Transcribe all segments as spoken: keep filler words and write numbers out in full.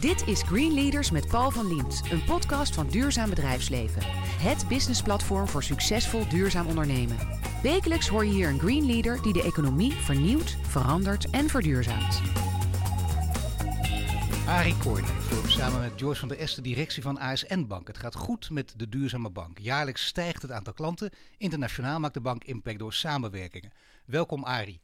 Dit is Green Leaders met Paul van Liempt, een podcast van Duurzaam Bedrijfsleven. Het businessplatform voor succesvol duurzaam ondernemen. Wekelijks hoor je hier een Green Leader die de economie vernieuwt, verandert en verduurzaamt. Arie Koornneef, samen met Joyce van der Esten, directie van A S N Bank. Het gaat goed met de duurzame bank. Jaarlijks stijgt het aantal klanten. Internationaal maakt de bank impact door samenwerkingen. Welkom Arie.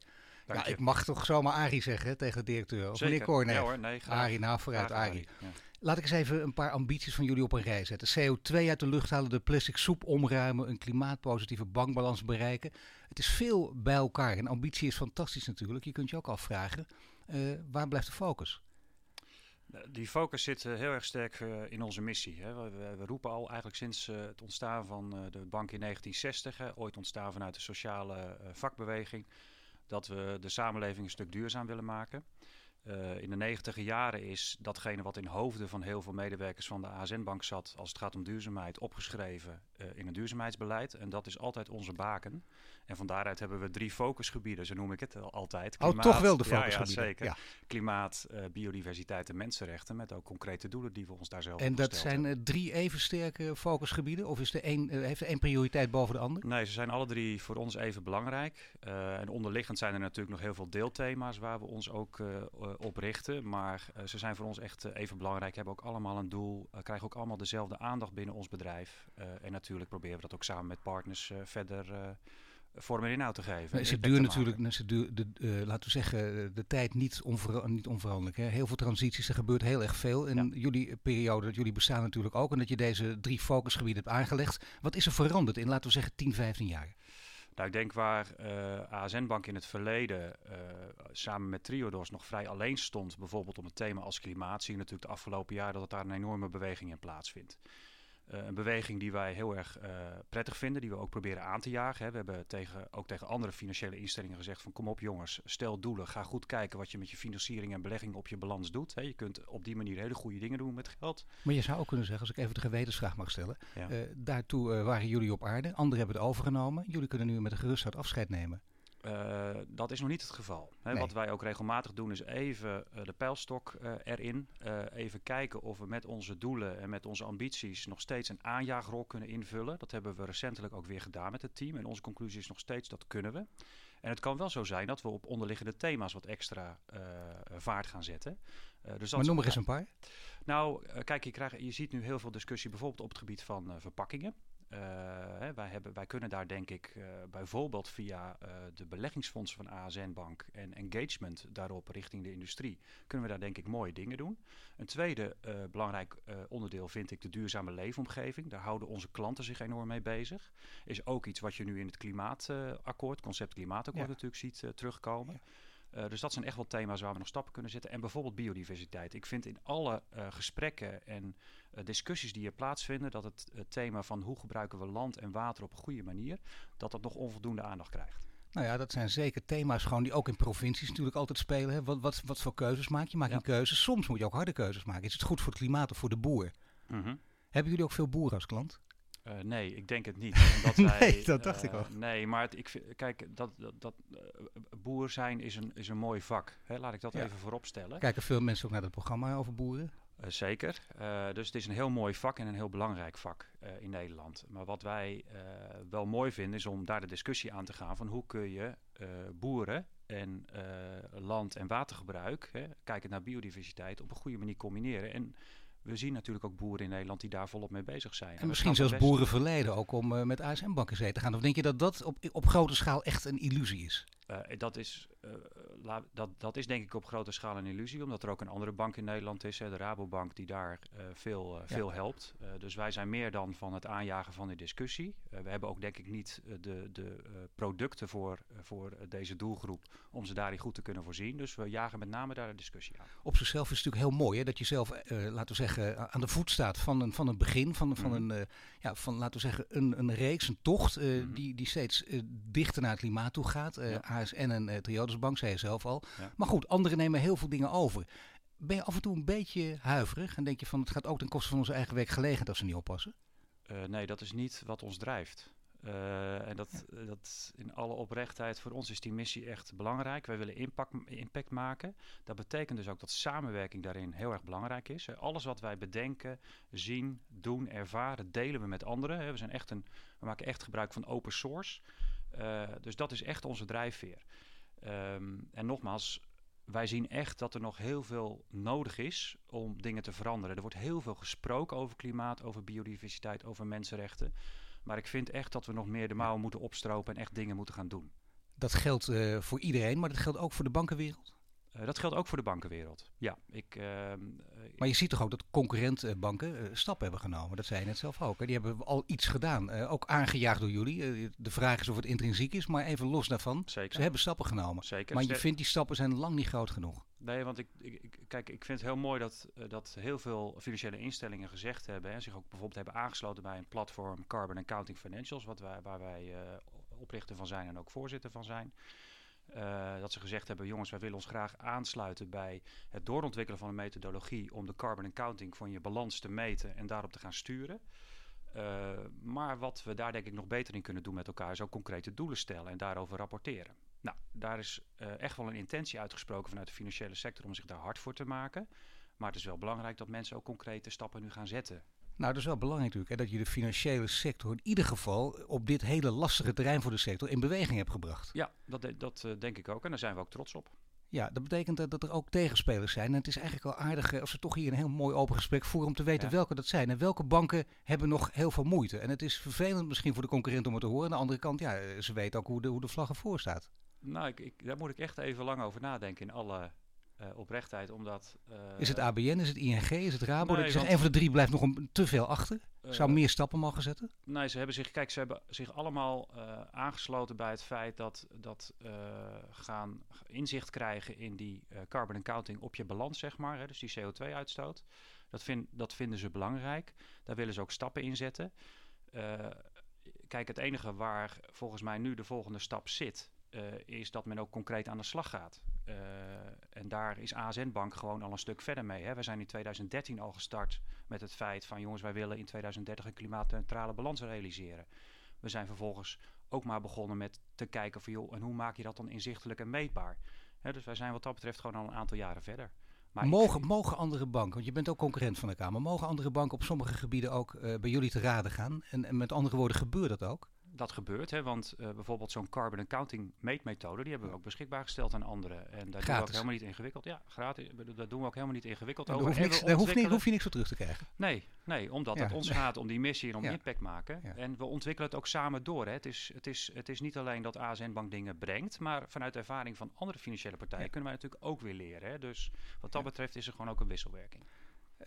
Nou, ik mag toch zomaar Arie zeggen tegen de directeur. Of meneer Koornneef. Ja hoor, nee, Arie, nou vooruit graag, Arie. Ja. Laat ik eens even een paar ambities van jullie op een rij zetten. C O twee uit de lucht halen, de plastic soep omruimen, een klimaatpositieve bankbalans bereiken. Het is veel bij elkaar en ambitie is fantastisch natuurlijk. Je kunt je ook afvragen, uh, waar blijft de focus? Die focus zit uh, heel erg sterk uh, in onze missie. Hè. We, we, we roepen al eigenlijk sinds uh, het ontstaan van uh, de bank in negentien zestig, hè, ooit ontstaan vanuit de sociale uh, vakbeweging, dat we de samenleving een stuk duurzaam willen maken. Uh, in de negentiger jaren is datgene wat in hoofden van heel veel medewerkers van de A S N-bank zat, als het gaat om duurzaamheid, opgeschreven uh, in een duurzaamheidsbeleid. En dat is altijd onze baken. En van daaruit hebben we drie focusgebieden, zo noem ik het altijd. Klimaat, oh, toch wel de focusgebieden. Ja, ja, zeker. Ja. Klimaat, uh, biodiversiteit en mensenrechten, met ook concrete doelen die we ons daar zelf en op gesteld hebben. En dat zijn uh, drie even sterke focusgebieden? Of is de een, uh, heeft de een prioriteit boven de ander? Nee, ze zijn alle drie voor ons even belangrijk. Uh, en onderliggend zijn er natuurlijk nog heel veel deelthema's waar we ons ook uh, oprichten, maar uh, ze zijn voor ons echt uh, even belangrijk, hebben ook allemaal een doel, uh, krijgen ook allemaal dezelfde aandacht binnen ons bedrijf uh, en natuurlijk proberen we dat ook samen met partners uh, verder uh, vorm en inhoud te geven. Nee, ze duurt natuurlijk, nou, ze duurt de, uh, laten we zeggen, de tijd niet, onver, niet onveranderlijk. Hè? Heel veel transities, er gebeurt heel erg veel in ja. jullie periode, dat jullie bestaan natuurlijk ook en dat je deze drie focusgebieden hebt aangelegd. Wat is er veranderd in, laten we zeggen, tien, vijftien jaar? Nou, ik denk waar uh, A S N Bank in het verleden uh, samen met Triodos nog vrij alleen stond, bijvoorbeeld om het thema als klimaat, zie je natuurlijk de afgelopen jaren dat het daar een enorme beweging in plaatsvindt. Uh, een beweging die wij heel erg uh, prettig vinden, die we ook proberen aan te jagen. Hè. We hebben tegen, ook tegen andere financiële instellingen gezegd van kom op jongens, stel doelen, ga goed kijken wat je met je financiering en belegging op je balans doet. Hè. Je kunt op die manier hele goede dingen doen met geld. Maar je zou ook kunnen zeggen, als ik even de gewetensvraag mag stellen, ja. uh, daartoe uh, waren jullie op aarde, anderen hebben het overgenomen, jullie kunnen nu met een gerust hart afscheid nemen. Uh, dat is nog niet het geval. Hè. Nee. Wat wij ook regelmatig doen is even uh, de pijlstok uh, erin. Uh, even kijken of we met onze doelen en met onze ambities nog steeds een aanjaagrol kunnen invullen. Dat hebben we recentelijk ook weer gedaan met het team. En onze conclusie is nog steeds dat kunnen we. En het kan wel zo zijn dat we op onderliggende thema's wat extra uh, vaart gaan zetten. Uh, dus maar noem er eens een paar. Nou, uh, kijk, je, krijg, je ziet nu heel veel discussie bijvoorbeeld op het gebied van uh, verpakkingen. Uh, hè, wij, hebben, wij kunnen daar denk ik uh, bijvoorbeeld via uh, de beleggingsfondsen van A S N Bank en engagement daarop richting de industrie, kunnen we daar denk ik mooie dingen doen. Een tweede uh, belangrijk uh, onderdeel vind ik de duurzame leefomgeving. Daar houden onze klanten zich enorm mee bezig. Is ook iets wat je nu in het klimaatakkoord, uh, concept klimaatakkoord ja. natuurlijk ziet uh, terugkomen. Ja. Uh, dus dat zijn echt wel thema's waar we nog stappen kunnen zetten. En bijvoorbeeld biodiversiteit. Ik vind in alle uh, gesprekken en uh, discussies die er plaatsvinden, dat het uh, thema van hoe gebruiken we land en water op een goede manier, dat dat nog onvoldoende aandacht krijgt. Nou ja, dat zijn zeker thema's gewoon die ook in provincies natuurlijk altijd spelen. Hè? Wat, wat, wat voor keuzes maak je? Maak je ja. keuzes? Soms moet je ook harde keuzes maken. Is het goed voor het klimaat of voor de boer? Mm-hmm. Hebben jullie ook veel boeren als klant? Uh, nee, ik denk het niet. Omdat wij, nee, dat dacht uh, ik al. Nee, maar het, ik vind, kijk, dat, dat, dat uh, boer zijn is een, is een mooi vak. Hè? Laat ik dat ja. even voorop stellen. Kijken veel mensen ook naar het programma over boeren? Uh, zeker. Uh, dus het is een heel mooi vak en een heel belangrijk vak uh, in Nederland. Maar wat wij uh, wel mooi vinden is om daar de discussie aan te gaan van hoe kun je uh, boeren en uh, land- en watergebruik, hè, kijkend naar biodiversiteit, op een goede manier combineren. En we zien natuurlijk ook boeren in Nederland die daar volop mee bezig zijn. En, en misschien zelfs boeren verleiden ook om uh, met A S M-banken zee te gaan. Of denk je dat dat op, op grote schaal echt een illusie is? Uh, dat, is uh, la, dat, dat is denk ik op grote schaal een illusie. Omdat er ook een andere bank in Nederland is. Hè, de Rabobank die daar uh, veel, uh, ja. veel helpt. Uh, dus wij zijn meer dan van het aanjagen van de discussie. Uh, we hebben ook denk ik niet de, de uh, producten voor, uh, voor deze doelgroep. Om ze daarin goed te kunnen voorzien. Dus we jagen met name daar de discussie aan. Op zichzelf is het natuurlijk heel mooi. Hè, dat je zelf, uh, laten we zeggen, aan de voet staat van een, van een begin, van, van, mm. een, uh, ja, van laten we zeggen een, een reeks, een tocht uh, mm. die, die steeds uh, dichter naar het klimaat toe gaat. Uh, ja. A S N en uh, Triodos Bank, zei je zelf al. Ja. Maar goed, anderen nemen heel veel dingen over. Ben je af en toe een beetje huiverig en denk je van het gaat ook ten koste van onze eigen werkgelegenheid als ze niet oppassen? Uh, nee, dat is niet wat ons drijft. Uh, en dat, ja. dat in alle oprechtheid, voor ons is die missie echt belangrijk. Wij willen impact, impact maken. Dat betekent dus ook dat samenwerking daarin heel erg belangrijk is. Alles wat wij bedenken, zien, doen, ervaren, delen we met anderen. We zijn echt een, we maken echt gebruik van open source. Uh, dus dat is echt onze drijfveer. Um, en nogmaals, wij zien echt dat er nog heel veel nodig is om dingen te veranderen. Er wordt heel veel gesproken over klimaat, over biodiversiteit, over mensenrechten. Maar ik vind echt dat we nog meer de mouwen moeten opstropen en echt dingen moeten gaan doen. Dat geldt uh, voor iedereen, maar dat geldt ook voor de bankenwereld? Uh, dat geldt ook voor de bankenwereld, ja. Ik, uh, maar je ziet toch ook dat concurrentbanken uh, stappen hebben genomen? Dat zei je net zelf ook. Hè? Die hebben al iets gedaan, uh, ook aangejaagd door jullie. Uh, de vraag is of het intrinsiek is, maar even los daarvan. Zeker. Ze hebben stappen genomen. Zeker. Maar je vindt die stappen zijn lang niet groot genoeg. Nee, want ik, ik, kijk, ik vind het heel mooi dat, uh, dat heel veel financiële instellingen gezegd hebben... en zich ook bijvoorbeeld hebben aangesloten bij een platform Carbon Accounting Financials... Wat wij, waar wij uh, oprichter van zijn en ook voorzitter van zijn... Uh, dat ze gezegd hebben, jongens, wij willen ons graag aansluiten bij het doorontwikkelen van een methodologie om de carbon accounting van je balans te meten en daarop te gaan sturen. Uh, maar wat we daar denk ik nog beter in kunnen doen met elkaar is ook concrete doelen stellen en daarover rapporteren. Nou, daar is uh, echt wel een intentie uitgesproken vanuit de financiële sector om zich daar hard voor te maken. Maar het is wel belangrijk dat mensen ook concrete stappen nu gaan zetten. Nou, dat is wel belangrijk natuurlijk, hè, dat je de financiële sector in ieder geval op dit hele lastige terrein voor de sector in beweging hebt gebracht. Ja, dat, de, dat uh, denk ik ook en daar zijn we ook trots op. Ja, dat betekent dat, dat er ook tegenspelers zijn en het is eigenlijk wel aardig als we toch hier een heel mooi open gesprek voeren om te weten ja. welke dat zijn. En welke banken hebben nog heel veel moeite. En het is vervelend misschien voor de concurrent om het te horen. Aan de andere kant, ja, ze weten ook hoe de, hoe de vlag ervoor staat. Nou, ik, ik, daar moet ik echt even lang over nadenken in alle... Uh, oprechtheid, omdat... Uh, is het A B N, is het I N G, is het Rabo? Nee, want... Een van de drie blijft nog een, te veel achter. Zou uh, meer stappen mogen zetten? Nee, ze hebben zich, kijk, ze hebben zich allemaal uh, aangesloten bij het feit dat, dat uh, gaan inzicht krijgen in die uh, carbon accounting op je balans, zeg maar. Hè, dus die C O twee uitstoot. Dat, vind, dat vinden ze belangrijk. Daar willen ze ook stappen in zetten. Uh, kijk, het enige waar volgens mij nu de volgende stap zit... Uh, is dat men ook concreet aan de slag gaat. Uh, en daar is A S N Bank gewoon al een stuk verder mee. Hè. We zijn in twintig dertien al gestart met het feit van... jongens, wij willen in twintig dertig een klimaatneutrale balans realiseren. We zijn vervolgens ook maar begonnen met te kijken van... joh, en hoe maak je dat dan inzichtelijk en meetbaar? Hè, dus wij zijn wat dat betreft gewoon al een aantal jaren verder. Maar mogen, ik... mogen andere banken, want je bent ook concurrent van elkaar... maar mogen andere banken op sommige gebieden ook uh, bij jullie te raden gaan? En, en met andere woorden, gebeurt dat ook? Dat gebeurt, hè, want uh, bijvoorbeeld zo'n carbon accounting meetmethode... die hebben we ook beschikbaar gesteld aan anderen. En daar gratis. Doen we ook helemaal niet ingewikkeld. Ja, gratis. Daar doen we ook helemaal niet ingewikkeld over. Daar hoef, niks, daar hoef, niet, hoef je niks voor terug te krijgen. Nee, nee omdat ja. het ons gaat om die missie en om ja. impact maken. Ja. En we ontwikkelen het ook samen door. Hè. Het, is, het, is, het is niet alleen dat A S N Bank dingen brengt... maar vanuit de ervaring van andere financiële partijen... Ja. kunnen wij natuurlijk ook weer leren. Hè. Dus wat dat ja. betreft is er gewoon ook een wisselwerking.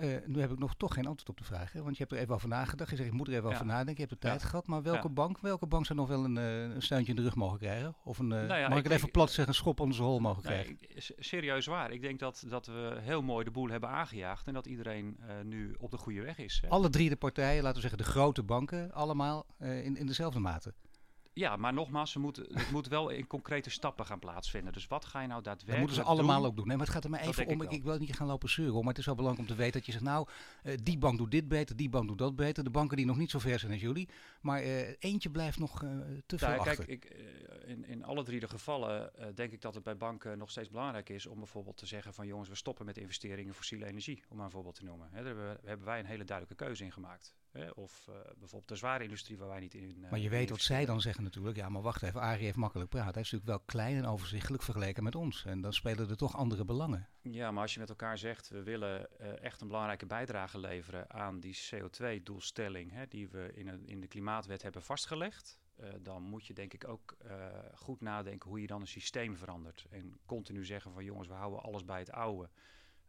Uh, nu heb ik nog toch geen antwoord op de vraag. Hè? Want je hebt er even over nagedacht. Je zegt, ik moet er even ja. over nadenken. Je hebt de tijd ja. gehad. Maar welke ja. bank welke bank zou nog wel een, uh, een stuintje in de rug mogen krijgen? Of een, uh, nou ja, mag ik, ik het even plat zeggen, een schop onder zijn hol mogen nou krijgen? Ik, serieus waar. Ik denk dat, dat we heel mooi de boel hebben aangejaagd. En dat iedereen uh, nu op de goede weg is. Hè? Alle drie de partijen, laten we zeggen de grote banken, allemaal uh, in, in dezelfde mate. Ja, maar nogmaals, ze moeten, het moet wel in concrete stappen gaan plaatsvinden. Dus wat ga je nou daadwerkelijk doen? Dat moeten ze allemaal doen? ook doen. Nee, maar het gaat er maar even dat om. Ik, ik wil niet gaan lopen zeuren, maar het is wel belangrijk om te weten dat je zegt... nou, uh, die bank doet dit beter, die bank doet dat beter. De banken die nog niet zo ver zijn als jullie. Maar uh, eentje blijft nog uh, te veel ja, kijk, achter. Ik, uh, in, in alle drie de gevallen uh, denk ik dat het bij banken nog steeds belangrijk is... om bijvoorbeeld te zeggen van jongens, we stoppen met investeringen in fossiele energie. Om maar een voorbeeld te noemen. He, daar hebben, hebben wij een hele duidelijke keuze in gemaakt. Of uh, bijvoorbeeld de zware industrie waar wij niet in... Uh, maar je weet wat zij dan zeggen natuurlijk. Ja, maar wacht even, Arie heeft makkelijk praten. Hij is natuurlijk wel klein en overzichtelijk vergeleken met ons. En dan spelen er toch andere belangen. Ja, maar als je met elkaar zegt... we willen uh, echt een belangrijke bijdrage leveren aan die C O twee doelstelling... Hè, die we in, een, in de klimaatwet hebben vastgelegd... Uh, dan moet je denk ik ook uh, goed nadenken hoe je dan een systeem verandert. En continu zeggen van jongens, we houden alles bij het oude...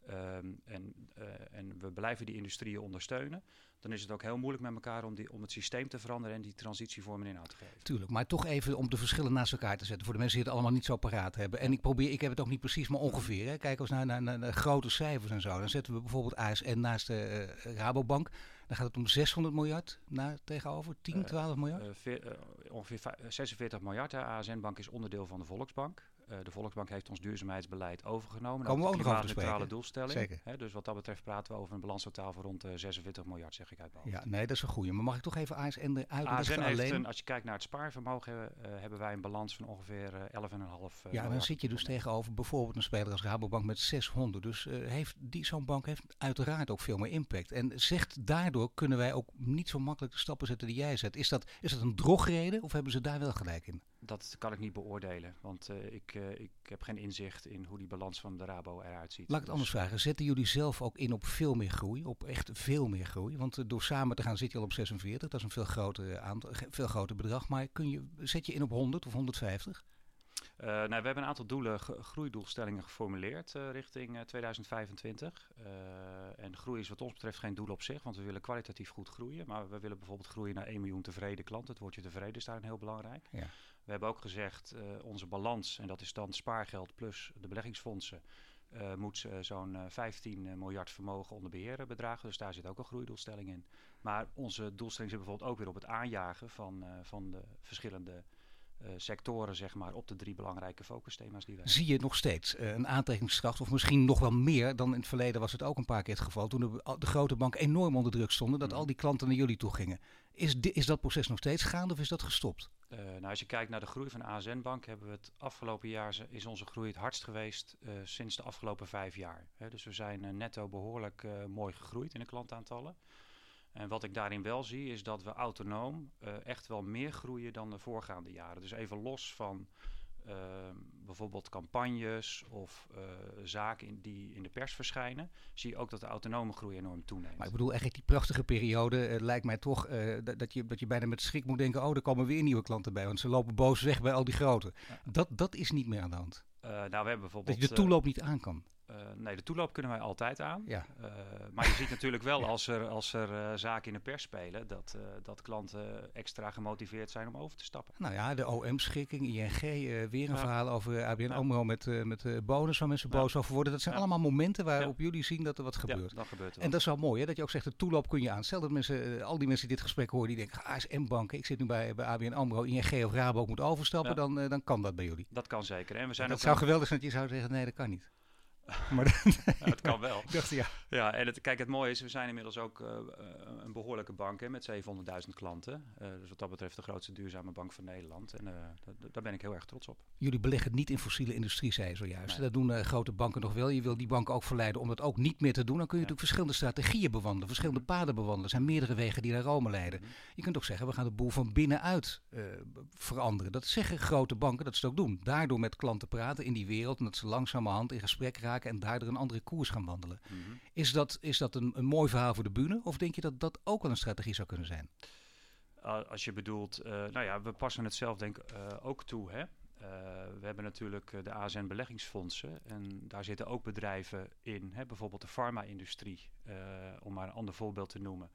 Um, en, uh, en we blijven die industrieën ondersteunen... dan is het ook heel moeilijk met elkaar om, die, om het systeem te veranderen... en die transitievormen inhoud te geven. Tuurlijk, maar toch even om de verschillen naast elkaar te zetten... voor de mensen die het allemaal niet zo paraat hebben. En ik probeer, ik heb het ook niet precies, maar ongeveer. Hè. Kijk eens naar, naar, naar, naar grote cijfers en zo. Dan zetten we bijvoorbeeld A S N naast de uh, Rabobank... Dan gaat het om zeshonderd miljard naar tegenover, tien, twaalf miljard? Uh, veer, uh, ongeveer zesenveertig miljard. Hè. A S N Bank is onderdeel van de Volksbank. Uh, de Volksbank heeft ons duurzaamheidsbeleid overgenomen. Komen we ook nog over te spreken. Doelstelling. Zeker. Hè, dus wat dat betreft praten we over een balanstotaal van rond uh, zesenveertig miljard, zeg ik uit mijn hoofd. Ja, nee, dat is een goeie. Maar mag ik toch even A S N eruit? A S N heeft alleen... een, als je kijkt naar het spaarvermogen, uh, hebben wij een balans van ongeveer uh, elf komma vijf uh, ja, miljard. Ja, dan zit je dus tegenover bijvoorbeeld een speler als Rabobank met zeshonderd. Dus uh, heeft die, zo'n bank heeft uiteraard ook veel meer impact. En zegt daardoor kunnen wij ook niet zo makkelijk de stappen zetten die jij zet. Is dat, is dat een drogreden of hebben ze daar wel gelijk in? Dat kan ik niet beoordelen, want uh, ik, uh, ik heb geen inzicht in hoe die balans van de Rabo eruit ziet. Laat ik het anders vragen. Zetten jullie zelf ook in op veel meer groei, op echt veel meer groei? Want uh, door samen te gaan zit je al op zesenveertig, dat is een veel groter, aantal, veel groter bedrag. Maar kun je, zet je in op honderd of honderdvijftig? Uh, nou, we hebben een aantal doelen, g- groeidoelstellingen geformuleerd uh, richting uh, tweeduizend vijfentwintig. Uh, en groei is wat ons betreft geen doel op zich, want we willen kwalitatief goed groeien. Maar we willen bijvoorbeeld groeien naar één miljoen tevreden klanten. Het woordje tevreden is daarin heel belangrijk. Ja. We hebben ook gezegd, uh, onze balans, en dat is dan spaargeld plus de beleggingsfondsen, uh, moet uh, zo'n uh, vijftien miljard vermogen onder beheer bedragen. Dus daar zit ook een groeidoelstelling in. Maar onze doelstelling zit bijvoorbeeld ook weer op het aanjagen van, uh, van de verschillende Uh, sectoren, zeg maar, op de drie belangrijke focusthema's die wij... Zie je nog steeds uh, een aantrekkingskracht, of misschien nog wel meer dan in het verleden was het ook een paar keer het geval, toen de, de grote bank enorm onder druk stonden, dat mm. al die klanten naar jullie toe gingen. Is, di- is dat proces nog steeds gaande of is dat gestopt? Uh, nou, als je kijkt naar de groei van A S N Bank, hebben we het afgelopen jaar, is onze groei het hardst geweest uh, sinds de afgelopen vijf jaar. Hè, dus we zijn uh, netto behoorlijk uh, mooi gegroeid in de klantaantallen. En wat ik daarin wel zie is dat we autonoom uh, echt wel meer groeien dan de voorgaande jaren. Dus even los van uh, bijvoorbeeld campagnes of uh, zaken in die in de pers verschijnen, zie je ook dat de autonome groei enorm toeneemt. Maar ik bedoel eigenlijk die prachtige periode, uh, lijkt mij toch uh, d- dat, je, dat je bijna met schrik moet denken, oh, er komen weer nieuwe klanten bij, want ze lopen boos weg bij al die grote. Ja. Dat, dat is niet meer aan de hand. Uh, nou, we hebben bijvoorbeeld, dat je de toeloop niet aan kan. Uh, nee, de toeloop kunnen wij altijd aan. Ja. Uh, maar je ziet natuurlijk wel, ja, als er, als er uh, zaken in de pers spelen, dat, uh, dat klanten extra gemotiveerd zijn om over te stappen. Nou ja, de O M-schikking, I N G, uh, weer een ja. verhaal over A B N ja. AMRO met, uh, met uh, bonus waar mensen ja. boos over worden. Dat zijn ja. allemaal momenten waarop ja. jullie zien dat er wat gebeurt. Ja, dan gebeurt er wat. En dat is wel mooi, hè, dat je ook zegt, de toeloop kun je aan. Stel dat mensen, uh, al die mensen die dit gesprek horen, die denken, A S N-bank, ik zit nu bij, bij A B N AMRO, I N G of Rabo, ik moet overstappen, ja. dan, uh, dan kan dat bij jullie. Dat kan zeker. En we zijn en dat ook zou een... geweldig zijn dat je zou zeggen, nee, dat kan niet. Maar dat, nee, ja, het kan wel. Dacht, ja. Ja, en het, kijk, het mooie is, we zijn inmiddels ook uh, een behoorlijke bank, hè, met zevenhonderdduizend klanten. Uh, dus wat dat betreft de grootste duurzame bank van Nederland. En uh, d- daar ben ik heel erg trots op. Jullie beleggen niet in fossiele industrie, zei je zojuist. Nee. Dat doen uh, grote banken nog wel. Je wil die banken ook verleiden om dat ook niet meer te doen. Dan kun je ja. natuurlijk verschillende strategieën bewandelen, verschillende paden bewandelen. Er zijn meerdere wegen die naar Rome leiden. Mm-hmm. Je kunt ook zeggen, we gaan de boel van binnenuit uh, veranderen. Dat zeggen grote banken, dat ze het ook doen. Daardoor met klanten praten in die wereld en dat ze langzamerhand in gesprek raken en daardoor een andere koers gaan wandelen. Mm-hmm. Is dat, is dat een, een mooi verhaal voor de bühne? Of denk je dat dat ook wel een strategie zou kunnen zijn? Uh, als je bedoelt, uh, nou ja, we passen het zelf denk ik uh, ook toe. Hè? Uh, we hebben natuurlijk de A S N beleggingsfondsen en daar zitten ook bedrijven in. Hè? Bijvoorbeeld de farma-industrie, uh, om maar een ander voorbeeld te noemen,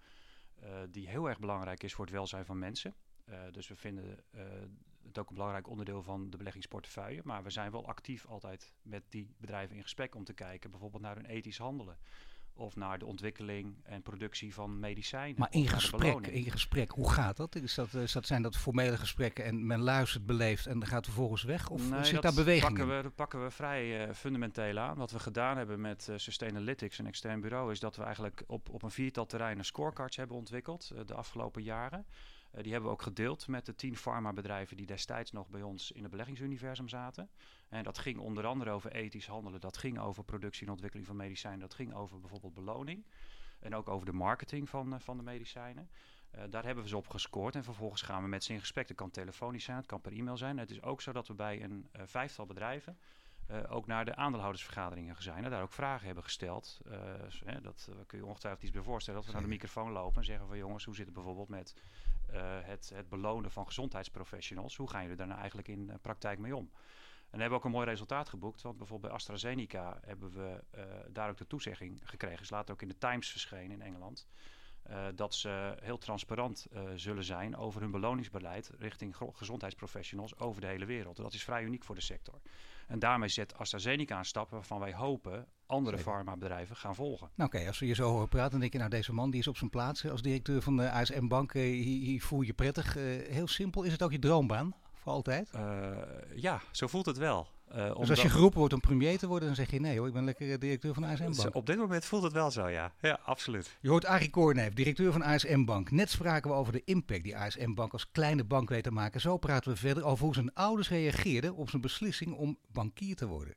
uh, die heel erg belangrijk is voor het welzijn van mensen. Uh, dus we vinden uh, het ook een belangrijk onderdeel van de beleggingsportefeuille. Maar we zijn wel actief altijd met die bedrijven in gesprek om te kijken bijvoorbeeld naar hun ethisch handelen. Of naar de ontwikkeling en productie van medicijnen. Maar in gesprek, in gesprek, hoe gaat dat? Is dat, is dat? Zijn dat formele gesprekken en men luistert, beleeft en gaat vervolgens weg? Of nee, zit daar beweging pakken in? We, dat pakken we vrij uh, fundamenteel aan. Wat we gedaan hebben met uh, Sustainalytics, een extern bureau, is dat we eigenlijk op, op een viertal terreinen scorecards hebben ontwikkeld uh, de afgelopen jaren. Uh, die hebben we ook gedeeld met de tien farmabedrijven die destijds nog bij ons in het beleggingsuniversum zaten. En dat ging onder andere over ethisch handelen, dat ging over productie en ontwikkeling van medicijnen, dat ging over bijvoorbeeld beloning en ook over de marketing van, uh, van de medicijnen. Uh, daar hebben we ze op gescoord en vervolgens gaan we met ze in gesprek. Dat kan telefonisch zijn, het kan per e-mail zijn. Het is ook zo dat we bij een uh, vijftal bedrijven Uh, ook naar de aandeelhoudersvergaderingen zijn en daar ook vragen hebben gesteld. Uh, so, eh, dat uh, kun je ongetwijfeld iets bij voorstellen. Dat we naar de microfoon lopen en zeggen van jongens, hoe zit het bijvoorbeeld met uh, het, het belonen van gezondheidsprofessionals? Hoe gaan jullie daar nou eigenlijk in uh, praktijk mee om? En we hebben ook een mooi resultaat geboekt, want bijvoorbeeld bij AstraZeneca hebben we uh, daar ook de toezegging gekregen. Is later ook in de Times verschenen in Engeland. Uh, dat ze heel transparant uh, zullen zijn over hun beloningsbeleid richting gro- gezondheidsprofessionals over de hele wereld. Dat is vrij uniek voor de sector. En daarmee zet AstraZeneca aan stappen waarvan wij hopen andere farmabedrijven gaan volgen. Nou oké, okay, als we je zo horen praten, dan denk je, nou deze man die is op zijn plaats als directeur van de A S N Bank. Uh, hier, hier voel je prettig. Uh, heel simpel, is het ook je droombaan voor altijd? Uh, ja, zo voelt het wel. Uh, dus als je geroepen wordt om premier te worden, dan zeg je nee hoor, ik ben lekker directeur van de A S N Bank. Op dit moment voelt het wel zo, ja. Ja, absoluut. Je hoort Arie Koornneef, directeur van A S N Bank. Net spraken we over de impact die A S N Bank als kleine bank weet te maken. Zo praten we verder over hoe zijn ouders reageerden op zijn beslissing om bankier te worden.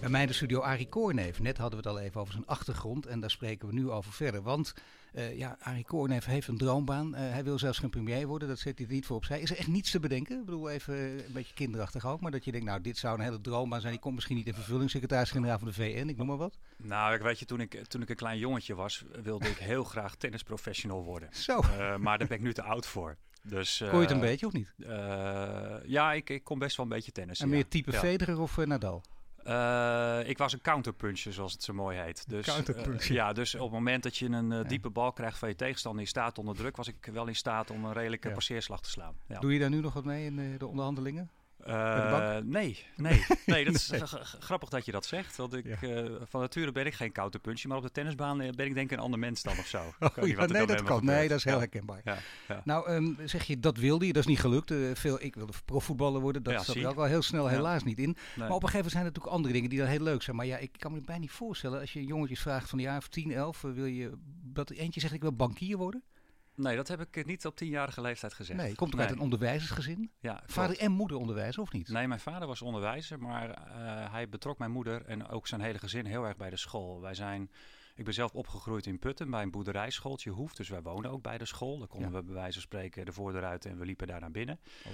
Bij mij in de studio Arie Koornneef. Net hadden we het al even over zijn achtergrond en daar spreken we nu over verder. Want uh, ja, Arie Koornneef heeft een droombaan. Uh, hij wil zelfs geen premier worden, dat zet hij er niet voor opzij. Is er echt niets te bedenken? Ik bedoel, even een beetje kinderachtig ook. Maar dat je denkt, nou, dit zou een hele droombaan zijn. Die komt misschien niet in vervulling, secretaris-generaal van de V N, ik noem maar wat. Nou, ik weet je, toen ik, toen ik een klein jongetje was, wilde ik heel graag tennisprofessional worden. Zo. Uh, maar daar ben ik nu te oud voor. Dus, uh, kon je het een beetje of niet? Uh, ja, ik, ik kon best wel een beetje tennis. En ja. Meer type ja. Federer of uh, Nadal? Uh, ik was een counterpuncher, zoals het zo mooi heet. Dus, counterpuncher. Uh, ja, dus op het moment dat je een uh, diepe bal krijgt van je tegenstander in staat onder druk, was ik wel in staat om een redelijke ja. passeerslag te slaan. Ja. Doe je daar nu nog wat mee in de, de onderhandelingen? Uh, nee, nee, nee, dat is nee. G- grappig dat je dat zegt. Want ik, ja. uh, van nature ben ik geen counterpunchie, maar op de tennisbaan ben ik denk ik een ander mens dan of zo. Oh, ja, ja, nee, dat kan. Nee, dat is heel herkenbaar. Ja, ja. Nou, um, zeg je, dat wilde je, dat is niet gelukt. Uh, veel, ik wilde profvoetballer worden, dat ja, zat er ook al heel snel ja. helaas niet in. Nee. Maar op een gegeven moment zijn er natuurlijk andere dingen die dan heel leuk zijn. Maar ja, ik kan me bijna niet voorstellen, als je jongetjes vraagt van de jaar of tien, elf, uh, wil je dat eentje zegt ik wil bankier worden? Nee, dat heb ik niet op tienjarige leeftijd gezegd. Nee, je komt ook uit een onderwijzersgezin. Ja, vader en moeder onderwijzer, of niet? Nee, mijn vader was onderwijzer, maar uh, hij betrok mijn moeder en ook zijn hele gezin heel erg bij de school. Wij zijn, ik ben zelf opgegroeid in Putten bij een boerderijschooltje Hoef, dus wij woonden ook bij de school. Daar konden ja. we bij wijze van spreken de voordeur uit en we liepen daar naar binnen. Oh.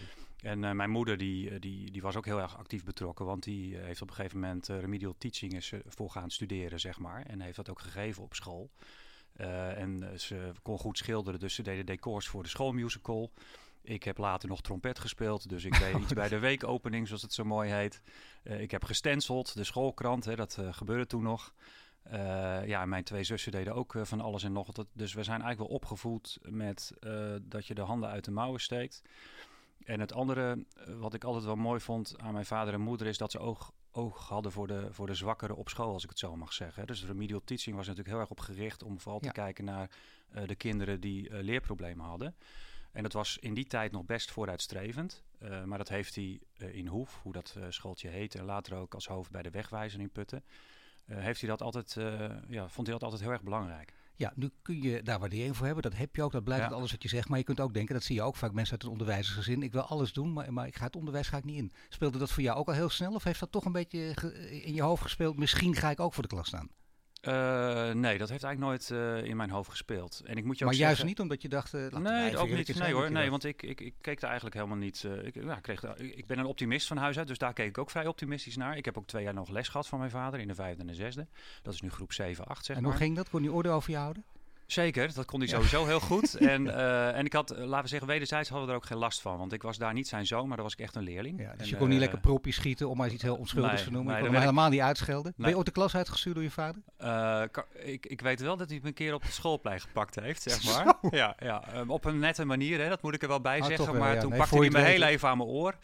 En uh, mijn moeder die, die, die was ook heel erg actief betrokken, want die heeft op een gegeven moment uh, remedial teaching is voor gaan studeren, zeg maar. En heeft dat ook gegeven op school. Uh, en ze kon goed schilderen, dus ze deden decors voor de schoolmusical. Ik heb later nog trompet gespeeld, dus ik deed iets bij de weekopening, zoals het zo mooi heet. Uh, ik heb gestenceld, de schoolkrant, hè, dat uh, gebeurde toen nog. Uh, ja, en mijn twee zussen deden ook uh, van alles en nog wat. Dus we zijn eigenlijk wel opgevoed met uh, dat je de handen uit de mouwen steekt. En het andere, wat ik altijd wel mooi vond aan mijn vader en moeder, is dat ze oog, oog hadden voor de, voor de zwakkeren op school, als ik het zo mag zeggen. Dus remedial teaching was natuurlijk heel erg op gericht om vooral ja. te kijken naar uh, de kinderen die uh, leerproblemen hadden. En dat was in die tijd nog best vooruitstrevend. Uh, maar dat heeft hij uh, in Hoef, hoe dat uh, schooltje heet, en later ook als hoofd bij de wegwijzer in Putten. Uh, heeft hij dat altijd, uh, ja, vond hij dat altijd heel erg belangrijk. Ja, nu kun je daar waardering voor hebben. Dat heb je ook, dat blijkt ja. uit alles wat je zegt. Maar je kunt ook denken, dat zie je ook vaak mensen uit een onderwijzersgezin. Ik wil alles doen, maar, maar ik ga het onderwijs ga ik niet in. Speelde dat voor jou ook al heel snel? Of heeft dat toch een beetje ge- in je hoofd gespeeld? Misschien ga ik ook voor de klas staan. Uh, nee, dat heeft eigenlijk nooit uh, in mijn hoofd gespeeld. En ik moet je ook maar juist zeggen, niet omdat je dacht... Uh, nee, ook niet. Nee hoor, nee, want ik, ik, ik keek daar eigenlijk helemaal niet... Uh, ik, nou, ik, kreeg, ik ben een optimist van huis uit, dus daar keek ik ook vrij optimistisch naar. Ik heb ook twee jaar nog les gehad van mijn vader in de vijfde en de zesde. Dat is nu groep zeven, acht, zeg maar. En hoe maar. ging dat? Kon hij orde over je houden? Zeker, dat kon hij sowieso ja. heel goed. En, uh, en ik had, laten we zeggen, wederzijds hadden we er ook geen last van. Want ik was daar niet zijn zoon, maar daar was ik echt een leerling. Ja, dus en, je kon uh, niet lekker propje schieten, om maar eens iets heel onschuldigs nee, te noemen. Nee, je kon hem helemaal ik... niet uitschelden. Nee. Ben je ooit de klas uitgestuurd door je vader? Uh, ka- ik, ik weet wel dat hij me een keer op het schoolplein gepakt heeft, zeg maar. Ja, ja, um, op een nette manier, hè, dat moet ik er wel bij oh, zeggen. Top, maar ja, toen nee, pakte hij me heel even aan mijn oor.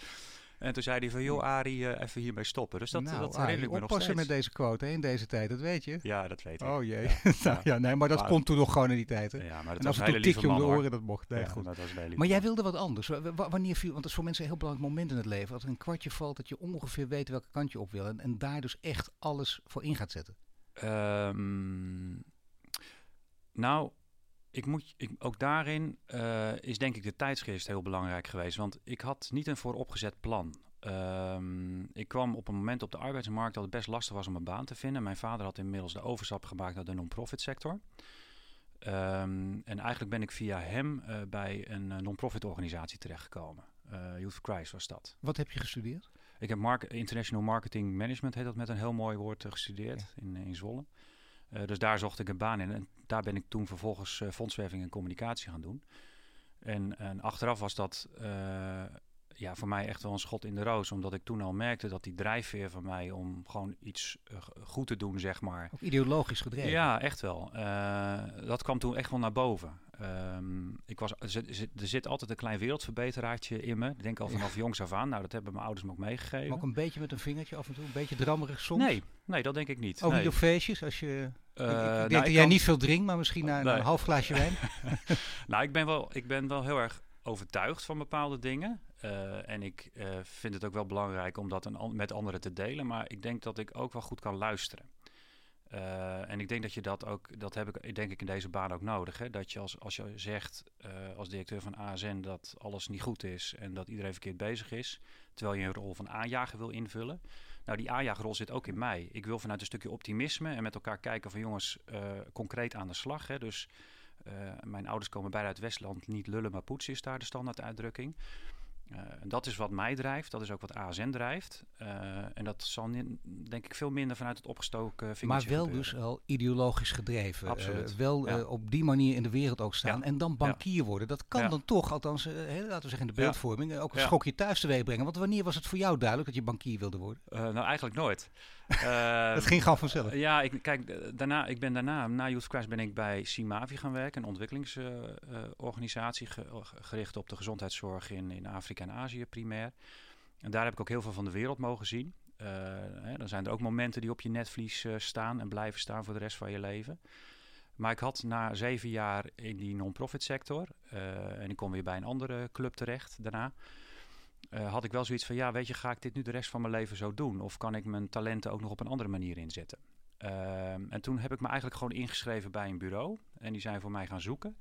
En toen zei hij van, joh Arie, uh, even hiermee stoppen. Dus dat, nou, dat herinner Arie, ik me nog steeds. Oppassen met deze quote hè, in deze tijd, dat weet je. Ja, dat weet ik. Oh jee. Ja, nou, ja. ja nee, maar dat maar, kon toen nog gewoon in die tijd. Hè. Ja, maar dat en was een hele lieve man, om de oren, dat mocht. Nee, ja, goed. Dat was een hele lieve maar jij wilde wat anders. W- w- wanneer viel, want dat is voor mensen een heel belangrijk moment in het leven. Dat er een kwartje valt, dat je ongeveer weet welke kant je op wil. En, en daar dus echt alles voor in gaat zetten. Um, nou... Ik moet, ik, ook daarin uh, is denk ik de tijdsgeest heel belangrijk geweest. Want ik had niet een vooropgezet plan. Um, ik kwam op een moment op de arbeidsmarkt dat het best lastig was om een baan te vinden. Mijn vader had inmiddels de overstap gemaakt naar de non-profit sector. Um, en eigenlijk ben ik via hem uh, bij een non-profit organisatie terechtgekomen. Uh, Youth for Christ was dat. Wat heb je gestudeerd? Ik heb mark- International Marketing Management, heet dat met een heel mooi woord, uh, gestudeerd ja. in, in Zwolle. Uh, dus daar zocht ik een baan in en daar ben ik toen vervolgens uh, fondsenwerving en communicatie gaan doen. En, en achteraf was dat uh, ja, voor mij echt wel een schot in de roos. Omdat ik toen al merkte dat die drijfveer van mij om gewoon iets uh, goed te doen, zeg maar. Ook ideologisch gedreven. Ja, echt wel. Uh, dat kwam toen echt wel naar boven. Um, ik was, er zit, er zit altijd een klein wereldverbeteraartje in me. Ik denk al vanaf ja. jongs af aan. Nou, dat hebben mijn ouders me ook meegegeven. Maar ook een beetje met een vingertje af en toe? Een beetje drammerig soms? Nee, nee, dat denk ik niet. Ook nee. niet op feestjes? Als je... Uh, ik, ik denk nou, dat ik jij kan... niet veel drinkt, maar misschien na, nee. na een half glaasje wijn? Nou, ik ben wel, ik ben wel heel erg overtuigd van bepaalde dingen. Uh, en ik uh, vind het ook wel belangrijk om dat een an- met anderen te delen. Maar ik denk dat ik ook wel goed kan luisteren. Uh, en ik denk dat je dat ook, dat heb ik denk ik in deze baan ook nodig. Hè? Dat je als, als je zegt uh, als directeur van A S N dat alles niet goed is en dat iedereen verkeerd bezig is. Terwijl je een rol van aanjager wil invullen. Nou, die aanjagerrol zit ook in mij. Ik wil vanuit een stukje optimisme en met elkaar kijken van jongens, uh, concreet aan de slag. Hè? Dus uh, mijn ouders komen beide uit Westland, niet lullen maar poetsen is daar de standaarduitdrukking. Uh, dat is wat mij drijft, dat is ook wat A S N drijft. Uh, en dat zal ni- denk ik veel minder vanuit het opgestoken vingertje Maar wel gebeuren. Dus al ideologisch gedreven. Absoluut. Uh, wel ja. uh, op die manier in de wereld ook staan ja. en dan bankier ja. worden. Dat kan ja. dan toch, althans, uh, he, laten we zeggen in de beeldvorming, ja. ook een ja. schokje thuis teweeg brengen. Want wanneer was het voor jou duidelijk dat je bankier wilde worden? Uh, nou, eigenlijk nooit. Uh, dat ging gewoon vanzelf. Uh, ja, ik, kijk, daarna, ik ben daarna, na Youth for Christ ben ik bij Simavi gaan werken. Een ontwikkelingsorganisatie uh, uh, ge- gericht op de gezondheidszorg in, in Afrika en Azië primair. En daar heb ik ook heel veel van de wereld mogen zien. Uh, hè, dan zijn er ook momenten die op je netvlies uh, staan en blijven staan voor de rest van je leven. Maar ik had na zeven jaar in die non-profit sector, uh, en ik kom weer bij een andere club terecht daarna, Uh, had ik wel zoiets van, ja, weet je, ga ik dit nu de rest van mijn leven zo doen? Of kan ik mijn talenten ook nog op een andere manier inzetten? Uh, en toen heb ik me eigenlijk gewoon ingeschreven bij een bureau. En die zijn voor mij gaan zoeken.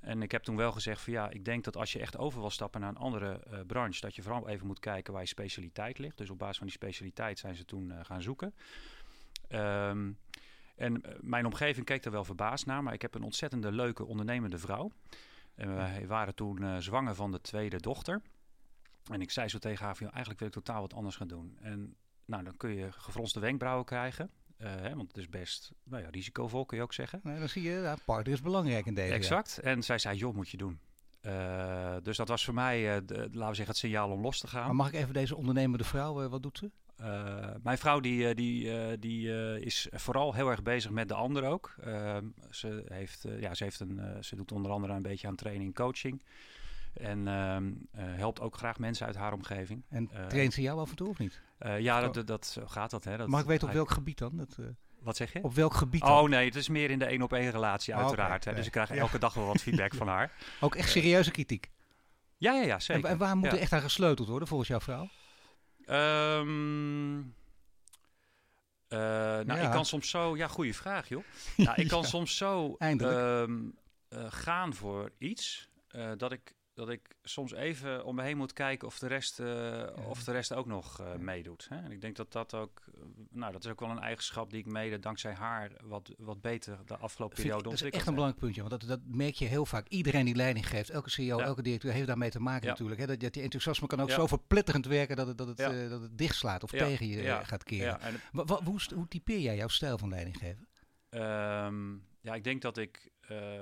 En ik heb toen wel gezegd van, ja, ik denk dat als je echt over wil stappen naar een andere uh, branche, dat je vooral even moet kijken waar je specialiteit ligt. Dus op basis van die specialiteit zijn ze toen uh, gaan zoeken. Um, en mijn omgeving keek er wel verbaasd naar, maar ik heb een ontzettende leuke ondernemende vrouw. En wij waren toen uh, zwanger van de tweede dochter. En ik zei zo tegen haar van, eigenlijk wil ik totaal wat anders gaan doen. En nou, dan kun je gefronste wenkbrauwen krijgen. Uh, hè, want het is best nou ja, risicovol, kun je ook zeggen. Nee, dan zie je, ja, partner is belangrijk in deze. Exact. Ja. En zij zei, joh, moet je doen. Uh, dus dat was voor mij, uh, de, laten we zeggen, het signaal om los te gaan. Maar mag ik even deze ondernemende vrouw, uh, wat doet ze? Uh, mijn vrouw die, die, uh, die uh, is vooral heel erg bezig met de ander ook. Uh, ze, heeft, uh, ja, ze, heeft een, uh, ze doet onder andere een beetje aan training en coaching. En uh, uh, helpt ook graag mensen uit haar omgeving. En uh, traint ze jou af en toe of niet? Uh, ja, dat, dat, dat gaat dat, hè. Dat Mag ik weten op welk gebied dan? Dat, uh, wat zeg je? Op welk gebied dan? Oh nee, het is meer in de één op één relatie oh, uiteraard. Okay, hè? Nee. Dus ik krijg ja. elke dag wel wat feedback ja. van haar. Ook echt serieuze kritiek? Ja, ja, ja zeker. En, en waar moet ja. er echt aan gesleuteld worden volgens jouw vrouw? Um, uh, nou, ja. ik kan soms zo... Ja, goede vraag joh. Nou, ik kan ja. soms zo um, uh, gaan voor iets uh, dat ik... dat ik soms even om me heen moet kijken of de rest, uh, ja. of de rest ook nog uh, meedoet. Hè? En ik denk dat dat ook... Uh, nou, dat is ook wel een eigenschap die ik mede dankzij haar wat, wat beter de afgelopen Vind periode ontwikkeld heb. Dat is echt een belangrijk puntje, want dat, dat merk je heel vaak. Iedereen die leiding geeft, elke C E O, ja. elke directeur heeft daarmee te maken ja. natuurlijk. Hè? Dat, dat die enthousiasme kan ook ja. zo verpletterend werken dat het, dat het, ja. uh, dat het dichtslaat of ja. tegen je ja. gaat keren. Ja. En het, w- w- hoe, hoe typeer jij jouw stijl van leiding geven? Um, ja, ik denk dat ik... Uh,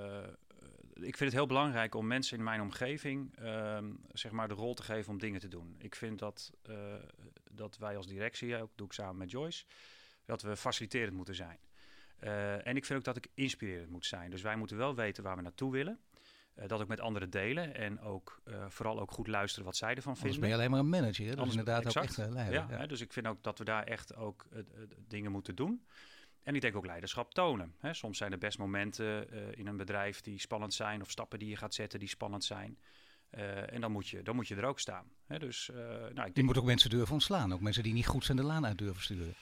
Ik vind het heel belangrijk om mensen in mijn omgeving uh, zeg maar de rol te geven om dingen te doen. Ik vind dat, uh, dat wij als directie, ook doe ik samen met Joyce, dat we faciliterend moeten zijn. Uh, en ik vind ook dat ik inspirerend moet zijn. Dus wij moeten wel weten waar we naartoe willen. Uh, dat ook met anderen delen en ook uh, vooral ook goed luisteren wat zij ervan vinden. Anders ben je alleen maar een manager, hè? Dat Anders, is inderdaad exact. Ook echt uh, leider. Ja, ja. Hè, dus ik vind ook dat we daar echt ook uh, dingen moeten doen. En ik denk ook leiderschap tonen. Hè. Soms zijn er best momenten uh, in een bedrijf die spannend zijn, of stappen die je gaat zetten die spannend zijn. Uh, en dan moet, je, dan moet je er ook staan. Hè. Dus, uh, nou, ik je moet ook mensen durven ontslaan. Ook mensen die niet goed zijn de laan uit durven sturen.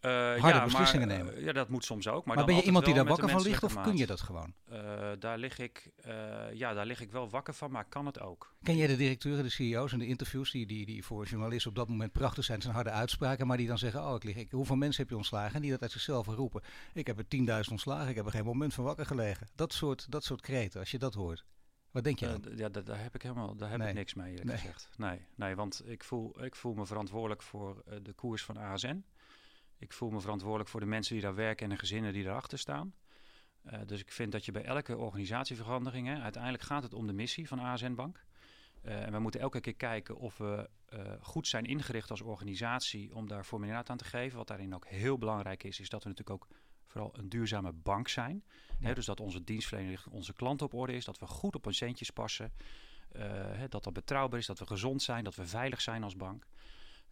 Uh, Harde ja, beslissingen maar, nemen. Uh, ja, dat moet soms ook. Maar, maar dan ben je iemand die daar wakker van ligt of maat. Kun je dat gewoon? Uh, daar, lig ik, uh, ja, daar lig ik wel wakker van, maar kan het ook. Ken jij de directeuren, de C E O's en de interviews die, die, die voor journalisten op dat moment prachtig zijn? Het zijn harde uitspraken, maar die dan zeggen, oh, ik lig, ik, hoeveel mensen heb je ontslagen? En die dat uit zichzelf roepen. Ik heb er tienduizend ontslagen, ik heb er geen moment van wakker gelegen. Dat soort, dat soort kreten, als je dat hoort. Wat denk je? Uh, d- ja, d- daar heb ik helemaal daar heb nee. ik niks mee eerlijk nee. gezegd. Nee, nee, want ik voel, ik voel me verantwoordelijk voor uh, de koers van A S N. Ik voel me verantwoordelijk voor de mensen die daar werken en de gezinnen die daarachter staan. Uh, dus ik vind dat je bij elke organisatieverandering, hè, uiteindelijk gaat het om de missie van A S N Bank. Uh, en we moeten elke keer kijken of we uh, goed zijn ingericht als organisatie om daar formulier aan te geven. Wat daarin ook heel belangrijk is, is dat we natuurlijk ook vooral een duurzame bank zijn. Ja. Hè, dus dat onze dienstverlening richting onze klanten op orde is. Dat we goed op hun centjes passen. Uh, hè, dat dat betrouwbaar is, dat we gezond zijn, dat we veilig zijn als bank.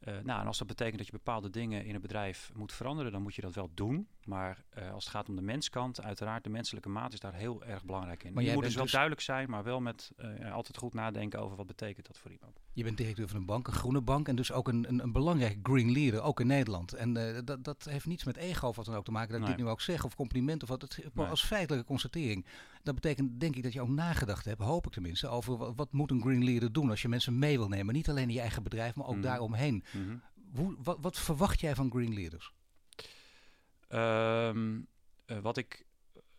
Uh, nou, en als dat betekent dat je bepaalde dingen in een bedrijf moet veranderen, dan moet je dat wel doen. Maar uh, als het gaat om de menskant, uiteraard de menselijke maat is daar heel erg belangrijk in. Maar je moet dus wel dus... duidelijk zijn, maar wel met uh, altijd goed nadenken over wat betekent dat voor iemand. Je bent directeur van een bank, een groene bank en dus ook een, een, een belangrijk green leader, ook in Nederland. En uh, dat, dat heeft niets met ego of wat dan ook te maken, dat nee. ik dit nu ook zeg of compliment of wat. Het, nee. Als feitelijke constatering. Dat betekent denk ik dat je ook nagedacht hebt, hoop ik tenminste, over wat, wat moet een green leader doen als je mensen mee wil nemen. Niet alleen in je eigen bedrijf, maar ook mm. daaromheen. Mm-hmm. Hoe, wat, wat verwacht jij van green leaders? Um, uh, wat, ik,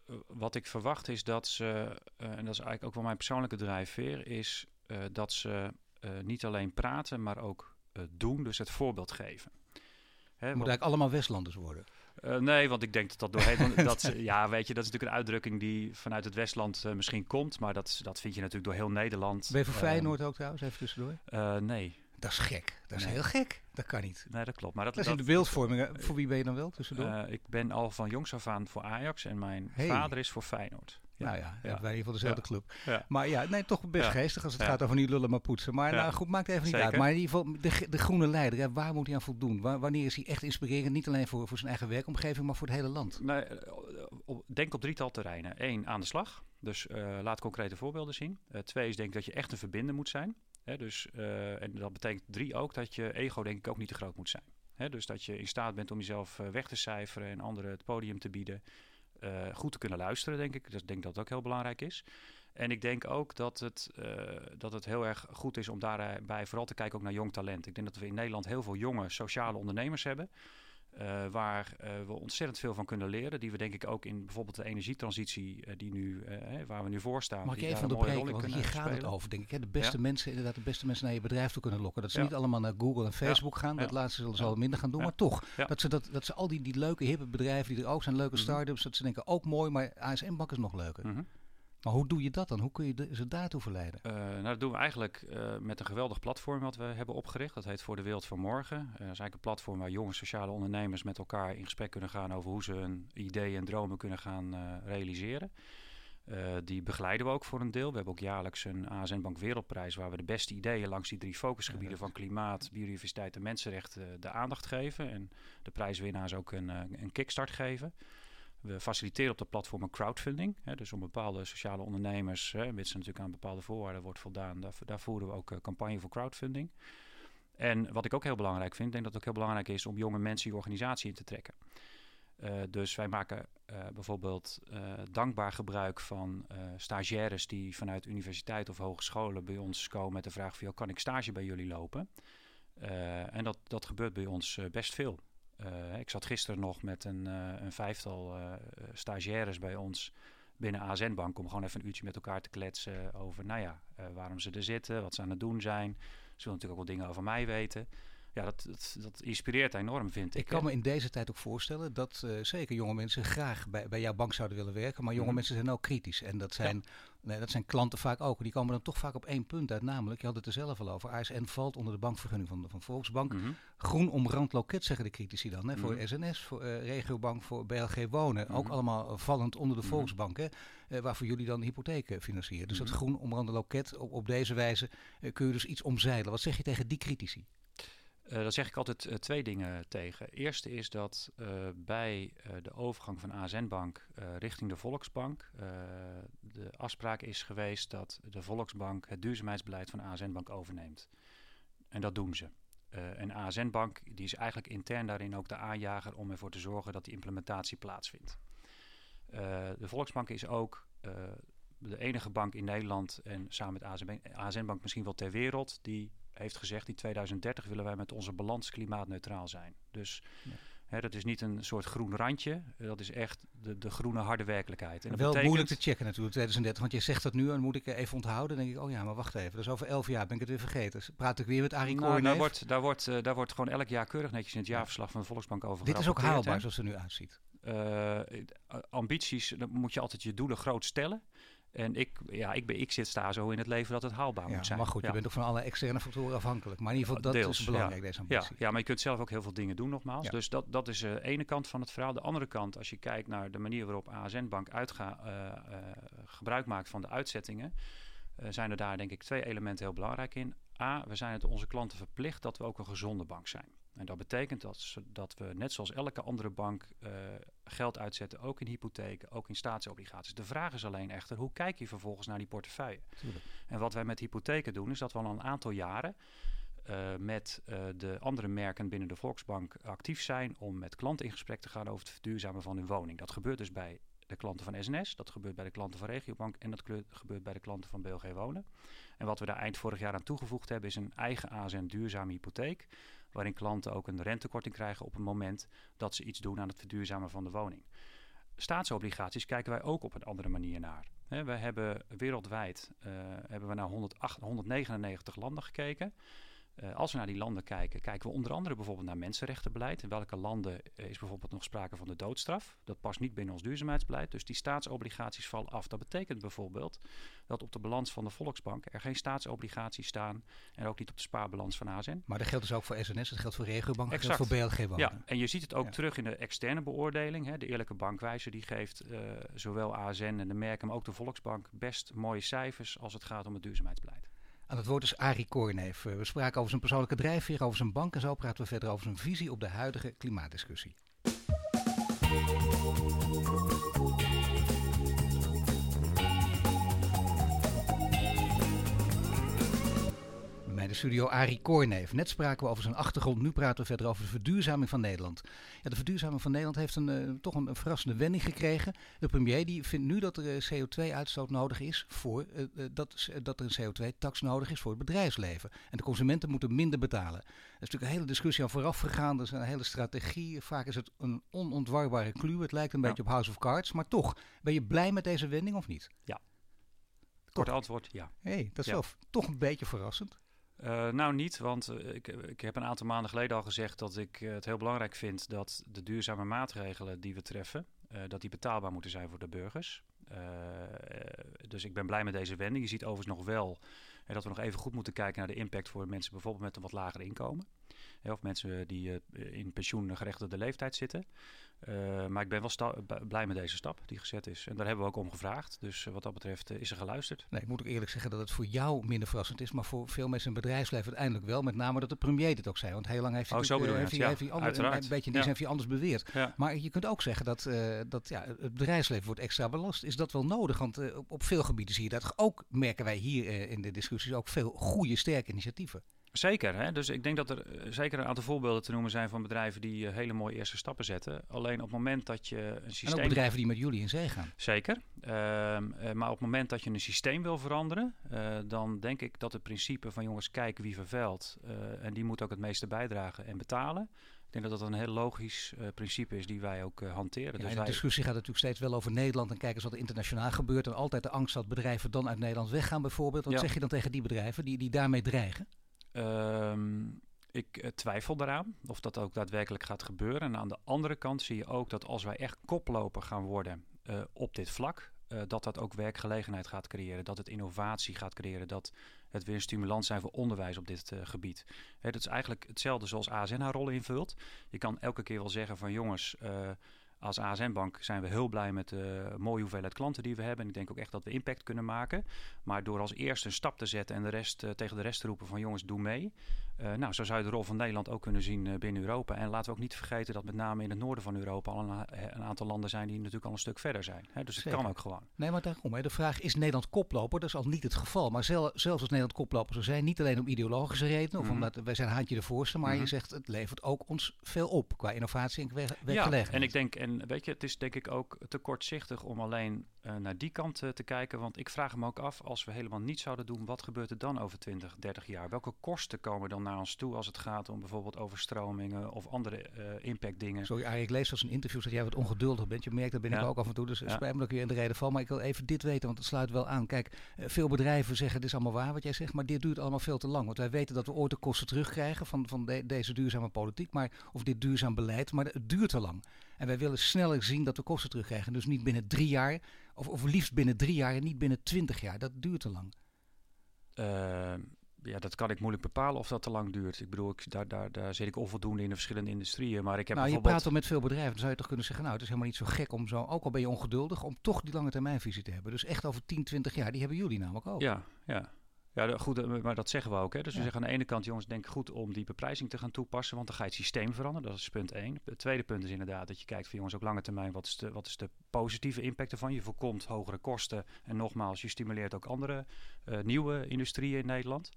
uh, wat ik verwacht is dat ze, uh, en dat is eigenlijk ook wel mijn persoonlijke drijfveer, is uh, dat ze uh, niet alleen praten, maar ook uh, doen, dus het voorbeeld geven. Hè, Moet want, eigenlijk allemaal Westlanders worden? Uh, nee, want ik denk dat dat doorheen... dat, dat, ja, weet je, dat is natuurlijk een uitdrukking die vanuit het Westland uh, misschien komt, maar dat, dat vind je natuurlijk door heel Nederland. Ben je voor uh, Feyenoord ook trouwens, even tussendoor? Uh, nee. Dat is gek. Dat is nee. heel gek. Dat kan niet. Nee, dat klopt. Maar dat, dat is in de beeldvorming. Voor wie ben je dan wel tussendoor? Uh, ik ben al van jongs af aan voor Ajax en mijn hey. vader is voor Feyenoord. Ja. Nou ja, ja. wij in ieder geval dezelfde ja. club. Ja. Maar ja, nee, toch best ja. geestig als het ja. gaat over niet lullen maar poetsen. Maar ja. nou goed, maakt even niet Zeker. uit. Maar in ieder geval, de, de groene leider, hè, waar moet hij aan voldoen? Wa- wanneer is hij echt inspirerend? Niet alleen voor, voor zijn eigen werkomgeving, maar voor het hele land. Nee, denk op drietal terreinen. Eén, aan de slag. Dus uh, laat concrete voorbeelden zien. Uh, twee is denk ik dat je echt een verbinder moet zijn. He, dus, uh, en dat betekent drie ook dat je ego denk ik ook niet te groot moet zijn. He, dus dat je in staat bent om jezelf uh, weg te cijferen en anderen het podium te bieden. Uh, goed te kunnen luisteren, denk ik. Dus ik denk dat dat ook heel belangrijk is. En ik denk ook dat het, uh, dat het heel erg goed is om daarbij vooral te kijken ook naar jong talent. Ik denk dat we in Nederland heel veel jonge sociale ondernemers hebben. Uh, waar uh, we ontzettend veel van kunnen leren. Die we denk ik ook in bijvoorbeeld de energietransitie... Uh, die nu, uh, waar we nu voor staan... Mag ik even onderbreken, want hier gaat het over, denk ik. Hè? De beste ja. mensen, inderdaad de beste mensen naar je bedrijf toe kunnen lokken. Dat ze ja. niet allemaal naar Google en Facebook ja. gaan. Dat ja. laatste zullen ze ja. al minder gaan doen. Ja. Maar toch, ja. dat, ze dat, dat ze al die, die leuke hippe bedrijven die er ook zijn... leuke mm-hmm. start-ups, dat ze denken ook mooi... maar A S N Bank is nog leuker. Mm-hmm. Maar hoe doe je dat dan? Hoe kun je de, ze daartoe verleiden? Uh, nou, dat doen we eigenlijk uh, met een geweldig platform wat we hebben opgericht. Dat heet Voor de Wereld van Morgen. Uh, dat is eigenlijk een platform waar jonge sociale ondernemers met elkaar in gesprek kunnen gaan... over hoe ze hun ideeën en dromen kunnen gaan uh, realiseren. Uh, die begeleiden we ook voor een deel. We hebben ook jaarlijks een A S N Bank Wereldprijs... waar we de beste ideeën langs die drie focusgebieden... van klimaat, biodiversiteit en mensenrechten de aandacht geven. En de prijswinnaars ook een, een kickstart geven. We faciliteren op dat platform een crowdfunding. Hè, dus om bepaalde sociale ondernemers, hè, mits er natuurlijk aan bepaalde voorwaarden wordt voldaan, daar, daar voeren we ook uh, campagne voor crowdfunding. En wat ik ook heel belangrijk vind, ik denk dat het ook heel belangrijk is om jonge mensen je organisatie in te trekken. Uh, dus wij maken uh, bijvoorbeeld uh, dankbaar gebruik van uh, stagiaires die vanuit universiteit of hogescholen bij ons komen met de vraag van, kan ik stage bij jullie lopen? Uh, en dat, dat gebeurt bij ons uh, best veel. Uh, ik zat gisteren nog met een, uh, een vijftal uh, stagiaires bij ons binnen A S N Bank... om gewoon even een uurtje met elkaar te kletsen over... nou ja, uh, waarom ze er zitten, wat ze aan het doen zijn. Ze willen natuurlijk ook wel dingen over mij weten. Ja, dat, dat, dat inspireert enorm, vind ik. Ik kan me in deze tijd ook voorstellen dat uh, zeker jonge mensen... graag bij, bij jouw bank zouden willen werken... maar jonge mm-hmm. mensen zijn ook kritisch. En dat zijn, ja. nee, dat zijn klanten vaak ook. Die komen dan toch vaak op één punt uit. Namelijk, je had het er zelf al over... A S N valt onder de bankvergunning van, van Volksbank. Mm-hmm. Groen omrand loket, zeggen de critici dan. Hè, voor mm-hmm. S N S, voor uh, Regiobank, voor B L G Wonen. Mm-hmm. Ook allemaal vallend onder de mm-hmm. Volksbank. Hè, uh, waarvoor jullie dan hypotheken financieren. Dus mm-hmm. dat groen omrande loket, op, op deze wijze... Uh, kun je dus iets omzeilen. Wat zeg je tegen die critici? Uh, daar zeg ik altijd uh, twee dingen tegen. Eerste is dat uh, bij uh, de overgang van A S N Bank uh, richting de Volksbank... Uh, de afspraak is geweest dat de Volksbank het duurzaamheidsbeleid van A S N Bank overneemt. En dat doen ze. Uh, en A S N Bank die is eigenlijk intern daarin ook de aanjager om ervoor te zorgen dat die implementatie plaatsvindt. Uh, de Volksbank is ook... Uh, de enige bank in Nederland en samen met A S N Bank misschien wel ter wereld... die heeft gezegd, in tweeduizend dertig willen wij met onze balans klimaatneutraal zijn. Dus ja. hè, dat is niet een soort groen randje. Dat is echt de, de groene harde werkelijkheid. En dat wel betekent... moeilijk te checken natuurlijk, tweeduizend dertig. Want je zegt dat nu en moet ik even onthouden. Dan denk ik, oh ja, maar wacht even. Dus over elf jaar ben ik het weer vergeten. Dus praat ik weer met Arie Koornneef. Nou, daar, wordt, daar, wordt, uh, daar wordt gewoon elk jaar keurig netjes in het jaarverslag van de Volksbank over gerapporteerd. Dit is ook haalbaar, hè? Zoals het er nu uitziet. Uh, ambities, dan moet je altijd je doelen groot stellen... En ik, ja, ik, ben, ik zit daar zo in het leven dat het haalbaar ja, moet zijn. Maar goed, ja. je bent ook van alle externe factoren afhankelijk. Maar in ieder geval, dat Deels, is belangrijk, ja. deze ambitie. Ja, ja, maar je kunt zelf ook heel veel dingen doen nogmaals. Ja. Dus dat, dat is de ene kant van het verhaal. De andere kant, als je kijkt naar de manier waarop A S N Bank uitga, uh, uh, gebruik maakt van de uitzettingen, uh, zijn er daar denk ik twee elementen heel belangrijk in. A, we zijn het onze klanten verplicht dat we ook een gezonde bank zijn. En dat betekent dat, dat we net zoals elke andere bank uh, geld uitzetten, ook in hypotheken, ook in staatsobligaties. De vraag is alleen echter, hoe kijk je vervolgens naar die portefeuille? Tuurlijk. En wat wij met hypotheken doen, is dat we al een aantal jaren uh, met uh, de andere merken binnen de Volksbank actief zijn om met klanten in gesprek te gaan over het verduurzamen van hun woning. Dat gebeurt dus bij de klanten van S N S, dat gebeurt bij de klanten van Regiobank en dat gebeurt bij de klanten van B L G Wonen. En wat we daar eind vorig jaar aan toegevoegd hebben, is een eigen A S N duurzame hypotheek, waarin klanten ook een rentekorting krijgen op het moment dat ze iets doen aan het verduurzamen van de woning. Staatsobligaties kijken wij ook op een andere manier naar. He, we hebben wereldwijd uh, hebben we naar honderdnegenennegentig landen gekeken. Uh, als we naar die landen kijken, kijken we onder andere bijvoorbeeld naar mensenrechtenbeleid. In welke landen uh, is bijvoorbeeld nog sprake van de doodstraf? Dat past niet binnen ons duurzaamheidsbeleid, dus die staatsobligaties vallen af. Dat betekent bijvoorbeeld dat op de balans van de Volksbank er geen staatsobligaties staan en ook niet op de spaarbalans van A S N. Maar dat geldt dus ook voor S N S, dat geldt voor Regiobank, dat geldt voor B L G Wonen. Ja, en je ziet het ook ja. terug in de externe beoordeling. Hè. De eerlijke bankwijzer die geeft uh, zowel A S N en de merken, maar ook de Volksbank best mooie cijfers als het gaat om het duurzaamheidsbeleid. Aan het woord is Arie Koornneef. We spraken over zijn persoonlijke drijfveer, over zijn bank en zo praten we verder over zijn visie op de huidige klimaatdiscussie. Bij mij in de studio Arie Koornneef. Net spraken we over zijn achtergrond, nu praten we verder over de verduurzaming van Nederland. Ja, de verduurzaming van Nederland heeft een, uh, toch een, een verrassende wending gekregen. De premier die vindt nu dat er uh, C O twee uitstoot nodig is, voor, uh, dat, uh, dat er een C O twee tax nodig is voor het bedrijfsleven. En de consumenten moeten minder betalen. Er is natuurlijk een hele discussie aan vooraf gegaan, er is een hele strategie. Vaak is het een onontwarbare kluw, het lijkt een ja. beetje op House of Cards. Maar toch, ben je blij met deze wending of niet? Ja. Kort antwoord, ja. Hey, dat is ja. zelf toch een beetje verrassend. Uh, nou niet, want uh, ik, ik heb een aantal maanden geleden al gezegd dat ik uh, het heel belangrijk vind dat de duurzame maatregelen die we treffen, uh, dat die betaalbaar moeten zijn voor de burgers. Uh, dus ik ben blij met deze wending. Je ziet overigens nog wel uh, dat we nog even goed moeten kijken naar de impact voor mensen bijvoorbeeld met een wat lager inkomen. Uh, of mensen die uh, in pensioengerechtigde leeftijd zitten. Uh, maar ik ben wel sta- blij met deze stap die gezet is. En daar hebben we ook om gevraagd. Dus uh, wat dat betreft uh, is er geluisterd. Nee, ik moet ook eerlijk zeggen dat het voor jou minder verrassend is. Maar voor veel mensen in het bedrijfsleven uiteindelijk wel. Met name dat de premier dit ook zei. Want heel lang heeft hij oh, uh, heeft, ja, heeft hij ander, een, een beetje ja. die anders beweerd. Ja. Maar je kunt ook zeggen dat, uh, dat ja, het bedrijfsleven wordt extra belast. Is dat wel nodig? Want uh, op veel gebieden zie je dat. Ook merken wij hier uh, in de discussies ook veel goede, sterke initiatieven. Zeker, hè? Dus ik denk dat er zeker een aantal voorbeelden te noemen zijn van bedrijven die uh, hele mooie eerste stappen zetten. Alleen op het moment dat je een systeem... En ook bedrijven die met jullie in zee gaan. Zeker. Uh, uh, maar op het moment dat je een systeem wil veranderen, uh, dan denk ik dat het principe van jongens, kijk wie vervuilt. Uh, en die moet ook het meeste bijdragen en betalen. Ik denk dat dat een heel logisch uh, principe is die wij ook uh, hanteren. Ja, dus de wij... discussie gaat natuurlijk steeds wel over Nederland en kijken eens wat er internationaal gebeurt. En altijd de angst dat bedrijven dan uit Nederland weggaan bijvoorbeeld. Wat ja. zeg je dan tegen die bedrijven die, die daarmee dreigen? Um, ik uh, twijfel daaraan of dat ook daadwerkelijk gaat gebeuren. En aan de andere kant zie je ook dat als wij echt koploper gaan worden uh, op dit vlak, uh, dat dat ook werkgelegenheid gaat creëren, dat het innovatie gaat creëren, dat het weer een stimulans zijn voor onderwijs op dit uh, gebied. Hè, dat is eigenlijk hetzelfde zoals A S N haar rol invult. Je kan elke keer wel zeggen van jongens, uh, als A S N Bank zijn we heel blij met de mooie hoeveelheid klanten die we hebben. En ik denk ook echt dat we impact kunnen maken. Maar door als eerste een stap te zetten en de rest, uh, tegen de rest te roepen van jongens, doe mee. Uh, nou, zo zou je de rol van Nederland ook kunnen zien uh, binnen Europa. En laten we ook niet vergeten dat met name in het noorden van Europa al een, een aantal landen zijn die natuurlijk al een stuk verder zijn. Hè? Dus het Zeker. Kan ook gewoon. Nee, maar daarom. Hè, de vraag is Nederland koploper? Dat is al niet het geval. Maar zel, zelfs als Nederland koploper zou zijn, niet alleen om ideologische redenen. Of mm-hmm. omdat wij zijn haantje de voorste. Maar mm-hmm. je zegt het levert ook ons veel op qua innovatie en werkgelegenheid. Ja, en ik denk... En weet je, het is denk ik ook te kortzichtig om alleen uh, naar die kant uh, te kijken. Want ik vraag me ook af, als we helemaal niets zouden doen, wat gebeurt er dan over twintig, dertig jaar? Welke kosten komen dan naar ons toe als het gaat om bijvoorbeeld overstromingen of andere uh, impactdingen? Sorry, Arie, ik lees als een interview dat jij wat ongeduldig bent. Je merkt, dat ben ja. ik ook af en toe. Dus ja. spijt me dat ik weer in de reden val. Maar ik wil even dit weten, want het sluit wel aan. Kijk, uh, veel bedrijven zeggen, dit is allemaal waar wat jij zegt, maar dit duurt allemaal veel te lang. Want wij weten dat we ooit de kosten terugkrijgen van, van de, deze duurzame politiek, maar, of dit duurzaam beleid, maar het duurt te lang. En wij willen sneller zien dat we kosten terugkrijgen. Dus niet binnen drie jaar, of, of liefst binnen drie jaar en niet binnen twintig jaar. Dat duurt te lang. Uh, ja, dat kan ik moeilijk bepalen of dat te lang duurt. Ik bedoel, ik, daar, daar, daar zit ik onvoldoende in de verschillende industrieën. Maar ik heb nou, bijvoorbeeld... je praat al met veel bedrijven. Dan zou je toch kunnen zeggen, nou, het is helemaal niet zo gek om zo, ook al ben je ongeduldig, om toch die lange termijnvisie te hebben. Dus echt over tien, twintig jaar, die hebben jullie namelijk ook. Ja, ja. Ja, goed, maar dat zeggen we ook. Hè. Dus ja. We zeggen aan de ene kant, jongens, denk goed om die beprijzing te gaan toepassen, want dan ga je het systeem veranderen. Dat is punt één. Het tweede punt is inderdaad dat je kijkt van, jongens, ook lange termijn, wat is de, wat is de positieve impact ervan? Je voorkomt hogere kosten en nogmaals, je stimuleert ook andere uh, nieuwe industrieën in Nederland.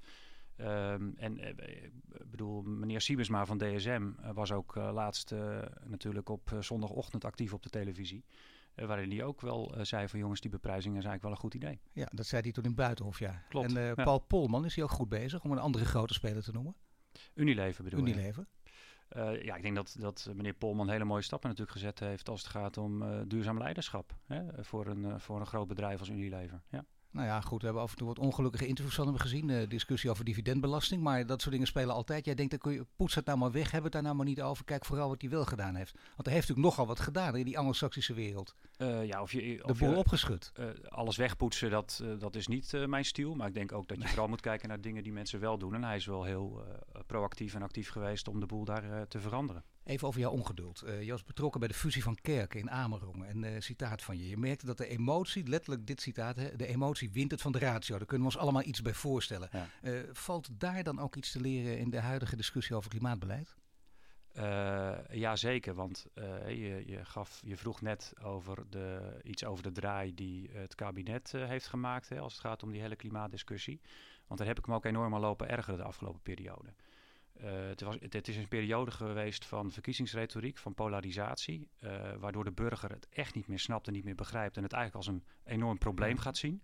Um, en ik bedoel, meneer Siemensma van D S M uh, was ook uh, laatst uh, natuurlijk op uh, zondagochtend actief op de televisie. Uh, waarin hij ook wel uh, zei van, jongens, die beprijzing is eigenlijk wel een goed idee. Ja, dat zei hij toen in Buitenhof, ja. Klopt. En uh, ja. Paul Polman, is hij ook goed bezig, om een andere grote speler te noemen? Unilever bedoel ik. Unilever. Uh, ja, ik denk dat, dat meneer Polman hele mooie stappen natuurlijk gezet heeft als het gaat om uh, duurzaam leiderschap. Hè, voor, een, uh, voor een groot bedrijf als Unilever, ja. Nou ja, goed, we hebben af en toe wat ongelukkige interviews van hem gezien. Uh, discussie over dividendbelasting, maar dat soort dingen spelen altijd. Jij denkt, dan kun je, poets het nou maar weg, hebben het daar nou maar niet over. Kijk vooral wat hij wel gedaan heeft. Want hij heeft natuurlijk nogal wat gedaan in die Anglo-Saxische wereld. Uh, ja, of je, of de boel je, opgeschud. Uh, alles wegpoetsen, dat, uh, dat is niet uh, mijn stijl. Maar ik denk ook dat je nee. vooral moet kijken naar dingen die mensen wel doen. En hij is wel heel uh, proactief en actief geweest om de boel daar uh, te veranderen. Even over jouw ongeduld. Uh, je was betrokken bij de fusie van kerken in Amerongen. En uh, citaat van je. Je merkte dat de emotie, letterlijk dit citaat, hè, de emotie wint het van de ratio. Daar kunnen we ons allemaal iets bij voorstellen. Ja. Uh, valt daar dan ook iets te leren in de huidige discussie over klimaatbeleid? Uh, ja, zeker. Want uh, je, je, gaf, je vroeg net over de, iets over de draai die het kabinet uh, heeft gemaakt. Hè, als het gaat om die hele klimaatdiscussie. Want daar heb ik me ook enorm aan lopen ergeren de afgelopen periode. Uh, het, was, het, het is een periode geweest van verkiezingsretoriek, van polarisatie, uh, waardoor de burger het echt niet meer snapt en niet meer begrijpt en het eigenlijk als een enorm probleem gaat zien.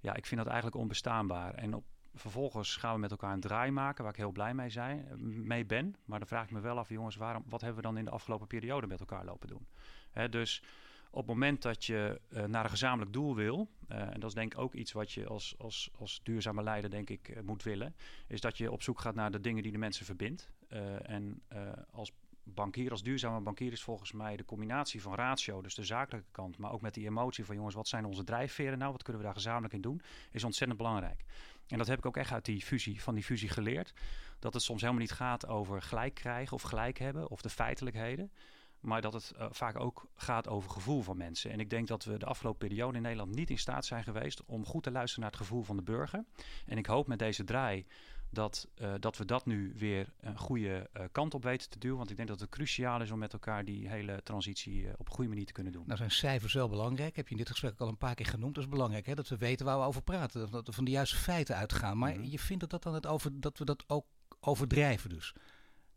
Ja, ik vind dat eigenlijk onbestaanbaar. En op, vervolgens gaan we met elkaar een draai maken, waar ik heel blij mee, zijn, mee ben. Maar dan vraag ik me wel af, jongens, waarom, wat hebben we dan in de afgelopen periode met elkaar lopen doen? Hè, dus op het moment dat je uh, naar een gezamenlijk doel wil, uh, en dat is denk ik ook iets wat je als, als, als duurzame leider denk ik uh, moet willen, is dat je op zoek gaat naar de dingen die de mensen verbindt. Uh, en uh, als bankier, als duurzame bankier is volgens mij de combinatie van ratio, dus de zakelijke kant, maar ook met die emotie van, jongens, wat zijn onze drijfveren nou, wat kunnen we daar gezamenlijk in doen, is ontzettend belangrijk. En dat heb ik ook echt uit die fusie, van die fusie geleerd, dat het soms helemaal niet gaat over gelijk krijgen of gelijk hebben of de feitelijkheden, maar dat het uh, vaak ook gaat over gevoel van mensen. En ik denk dat we de afgelopen periode in Nederland niet in staat zijn geweest om goed te luisteren naar het gevoel van de burger. En ik hoop met deze draai dat, uh, dat we dat nu weer een goede uh, kant op weten te duwen. Want ik denk dat het cruciaal is om met elkaar die hele transitie uh, op een goede manier te kunnen doen. Nou zijn cijfers wel belangrijk. Heb je in dit gesprek al een paar keer genoemd. Dat is belangrijk, hè? Dat we weten waar we over praten. Dat we van de juiste feiten uitgaan. Maar mm-hmm. je vindt dat, dat, dan het over, dat we dat ook overdrijven dus?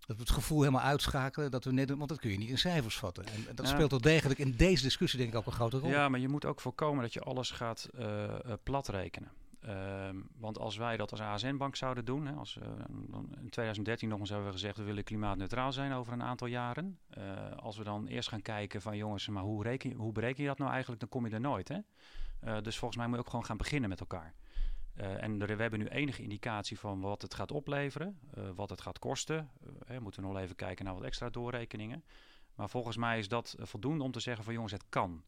Dat we het gevoel helemaal uitschakelen, dat we net, want dat kun je niet in cijfers vatten. En dat ja. speelt wel degelijk in deze discussie denk ik ook een grote rol. Ja, maar je moet ook voorkomen dat je alles gaat uh, platrekenen. Um, want als wij dat als A S N Bank zouden doen, hè, als, uh, in twintig dertien nog eens hebben we gezegd, we willen klimaatneutraal zijn over een aantal jaren. Uh, als we dan eerst gaan kijken van, jongens, maar hoe, reken, hoe bereken je dat nou eigenlijk, dan kom je er nooit. Hè? Uh, dus volgens mij moet je ook gewoon gaan beginnen met elkaar. Uh, en er, we hebben nu enige indicatie van wat het gaat opleveren, uh, wat het gaat kosten. Uh, hè, moeten we nog even kijken naar wat extra doorrekeningen. Maar volgens mij is dat uh, voldoende om te zeggen van, jongens, het kan.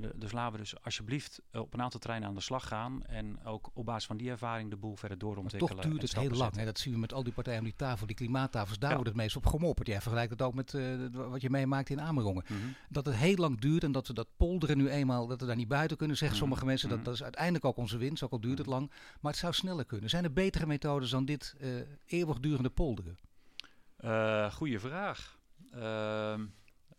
Uh, dus laten we dus alsjeblieft uh, op een aantal terreinen aan de slag gaan. En ook op basis van die ervaring de boel verder doorontwikkelen. Maar toch duurt het heel lang. Hè? Dat zien we met al die partijen om die tafel, die klimaattafels. Daar ja. wordt het meest op gemopperd. Jij vergelijkt het ook met uh, wat je meemaakt in Amerongen. Mm-hmm. Dat het heel lang duurt en dat we dat polderen nu eenmaal, dat we daar niet buiten kunnen zeggen. Mm-hmm. Sommige mensen, dat, dat is uiteindelijk ook onze winst. Ook al duurt het lang. Maar het zou sneller kunnen. Zijn er betere methodes dan dit uh, eeuwigdurende polderen? Uh, goeie vraag. Uh...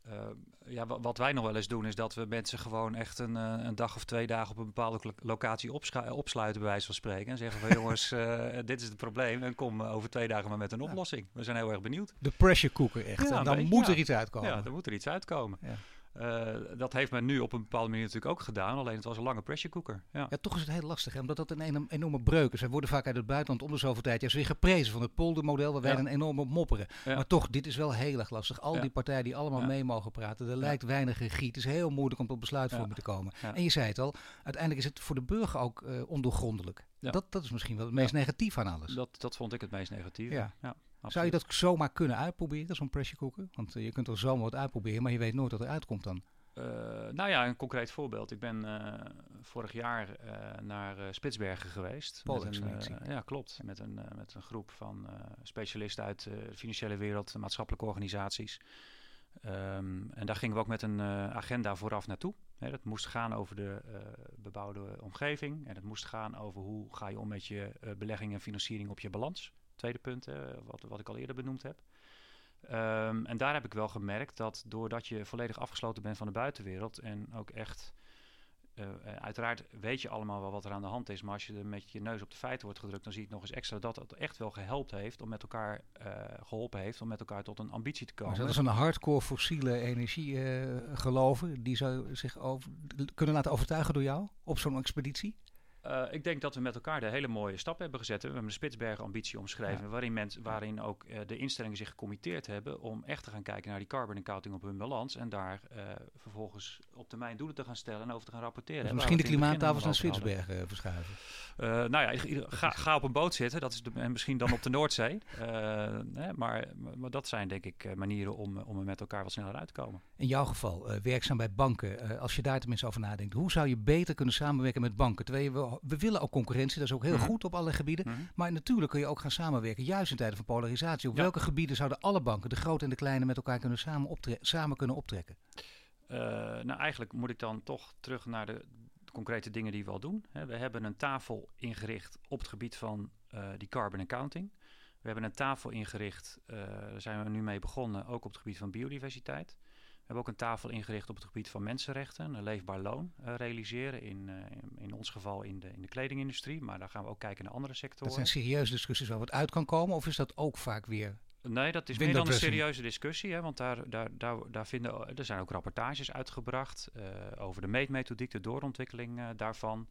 Uh, ja, w- wat wij nog wel eens doen is dat we mensen gewoon echt een, uh, een dag of twee dagen op een bepaalde lo- locatie opscha- opsluiten bij wijze van spreken. En zeggen van jongens, uh, dit is het probleem en kom uh, over twee dagen maar met een oplossing. We zijn heel erg benieuwd. De pressure cooker echt. Ja, en dan moet ja. er iets uitkomen. Ja, dan moet er iets uitkomen. Ja. Uh, dat heeft men nu op een bepaalde manier natuurlijk ook gedaan. Alleen het was een lange pressure cooker. Ja, ja toch is het heel lastig. Hè, omdat dat een enorme, enorme breuk is. Wij worden vaak uit het buitenland om de zoveel tijd juist weer geprezen van het poldermodel. Waar wij ja. dan enorm op mopperen. Ja. Maar toch, dit is wel heel erg lastig. Al ja. die partijen die allemaal ja. mee mogen praten. Er ja. lijkt weinig regie. Het is heel moeilijk om tot besluitvorming ja. te komen. Ja. En je zei het al. Uiteindelijk is het voor de burger ook uh, ondoorgrondelijk. Ja. Dat, dat is misschien wel het meest ja. negatief aan alles. Dat, dat vond ik het meest negatieve. Ja. Ja. Absoluut. Zou je dat zomaar kunnen uitproberen, zo'n pressure cooker? Want uh, je kunt er zomaar wat uitproberen, maar je weet nooit wat er uitkomt dan. Uh, nou ja, een concreet voorbeeld. Ik ben uh, vorig jaar uh, naar uh, Spitsbergen geweest. Paul met een, uh, ja, klopt. Met een, uh, met een groep van uh, specialisten uit uh, de financiële wereld, maatschappelijke organisaties. Um, en daar gingen we ook met een uh, agenda vooraf naartoe. He, dat moest gaan over de uh, bebouwde omgeving. En het moest gaan over hoe ga je om met je uh, belegging en financiering op je balans. Tweede punt, uh, wat, wat ik al eerder benoemd heb. Um, en daar heb ik wel gemerkt dat doordat je volledig afgesloten bent van de buitenwereld en ook echt, uh, uiteraard weet je allemaal wel wat er aan de hand is, maar als je er met je neus op de feiten wordt gedrukt, dan zie ik nog eens extra dat het echt wel gehelpt heeft om met elkaar, uh, geholpen heeft om met elkaar tot een ambitie te komen. Maar dat is een hardcore fossiele energie uh, geloven, die zou zich over, kunnen laten overtuigen door jou op zo'n expeditie? Uh, ik denk dat we met elkaar de hele mooie stap hebben gezet. We hebben de Spitsbergen-ambitie omschreven, ja. waarin, men, waarin ook uh, de instellingen zich gecommitteerd hebben om echt te gaan kijken naar die carbon accounting op hun balans en daar uh, vervolgens op termijn doelen te gaan stellen en over te gaan rapporteren. Dus misschien de klimaattafels naar Spitsbergen verschuiven? Uh, nou ja, ga, ga op een boot zitten, dat is de, en misschien dan op de Noordzee. Uh, nee, maar, maar dat zijn denk ik manieren om, om er met elkaar wat sneller uit te komen. In jouw geval, uh, werkzaam bij banken, uh, als je daar tenminste over nadenkt, hoe zou je beter kunnen samenwerken met banken? Terwijl je wel We willen ook concurrentie, dat is ook heel mm-hmm. goed op alle gebieden. Mm-hmm. Maar natuurlijk kun je ook gaan samenwerken, juist in tijden van polarisatie. Op ja. welke gebieden zouden alle banken, de grote en de kleine, met elkaar kunnen samen, optre- samen kunnen optrekken? Uh, nou, eigenlijk moet ik dan toch terug naar de concrete dingen die we al doen. He, we hebben een tafel ingericht op het gebied van uh, die carbon accounting. We hebben een tafel ingericht, uh, daar zijn we nu mee begonnen, ook op het gebied van biodiversiteit. We hebben ook een tafel ingericht op het gebied van mensenrechten, een leefbaar loon uh, realiseren. In, uh, in, in ons geval in de, in de kledingindustrie, maar daar gaan we ook kijken naar andere sectoren. Dat zijn serieuze discussies waar wat uit kan komen, of is dat ook vaak weer? Nee, dat is meer dan een serieuze discussie, hè, want daar, daar, daar, daar vinden, er zijn ook rapportages uitgebracht uh, over de meetmethodiek, de doorontwikkeling uh, daarvan.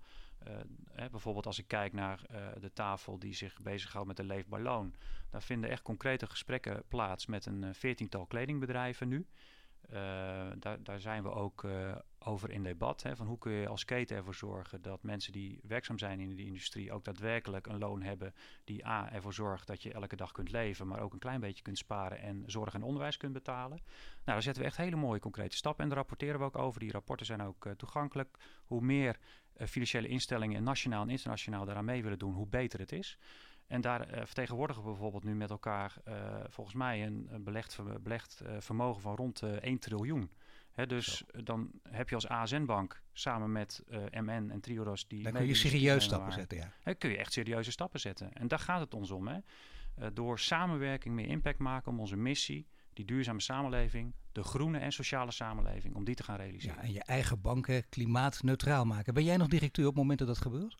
Uh, hè, bijvoorbeeld als ik kijk naar uh, de tafel die zich bezighoudt met een leefbaar loon, daar vinden echt concrete gesprekken plaats met een veertiental kledingbedrijven nu. Uh, daar, daar zijn we ook uh, over in debat. Hè, van hoe kun je als keten ervoor zorgen dat mensen die werkzaam zijn in die industrie ook daadwerkelijk een loon hebben die a. ervoor zorgt dat je elke dag kunt leven, maar ook een klein beetje kunt sparen en zorg en onderwijs kunt betalen. Nou, daar zetten we echt hele mooie concrete stappen en daar rapporteren we ook over. Die rapporten zijn ook uh, toegankelijk. Hoe meer uh, financiële instellingen nationaal en internationaal daaraan mee willen doen, hoe beter het is. En daar uh, vertegenwoordigen we bijvoorbeeld nu met elkaar uh, volgens mij een, een belegd, belegd uh, vermogen van rond uh, één triljoen. Hè, dus uh, dan heb je als A S N Bank samen met uh, M N en Triodos... die Dan kun je serieus stappen waar, zetten, ja. Hè, kun je echt serieuze stappen zetten. En daar gaat het ons om. Hè. Uh, door samenwerking meer impact maken om onze missie, die duurzame samenleving, de groene en sociale samenleving, om die te gaan realiseren. Ja, en je eigen banken klimaatneutraal maken. Ben jij nog directeur op het moment dat dat gebeurt?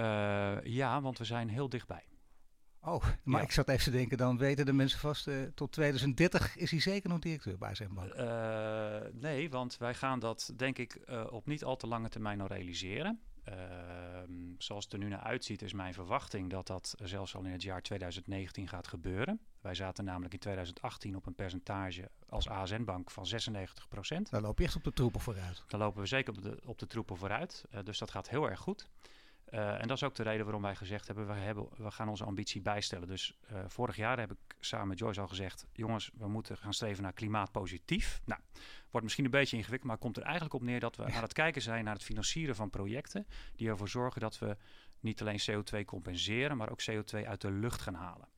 Uh, ja, want we zijn heel dichtbij. Oh, maar ja. ik zat even te denken, dan weten de mensen vast, uh, tot twintig dertig is hij zeker nog directeur bij zijn bank. Uh, nee, want wij gaan dat denk ik uh, op niet al te lange termijn al realiseren. Uh, zoals het er nu naar uitziet is mijn verwachting dat dat zelfs al in het jaar twintig negentien gaat gebeuren. Wij zaten namelijk in twintig achttien op een percentage als A S N Bank van zesennegentig procent. Dan loop je echt op de troepen vooruit. Dan lopen we zeker op de, op de troepen vooruit, uh, dus dat gaat heel erg goed. Uh, en dat is ook de reden waarom wij gezegd hebben, we, hebben, we gaan onze ambitie bijstellen. Dus uh, vorig jaar heb ik samen met Joyce al gezegd, jongens, we moeten gaan streven naar klimaatpositief. Nou, wordt misschien een beetje ingewikkeld, maar komt er eigenlijk op neer dat we aan het kijken zijn naar het financieren van projecten die ervoor zorgen dat we niet alleen C O twee compenseren, maar ook C O twee uit de lucht gaan halen.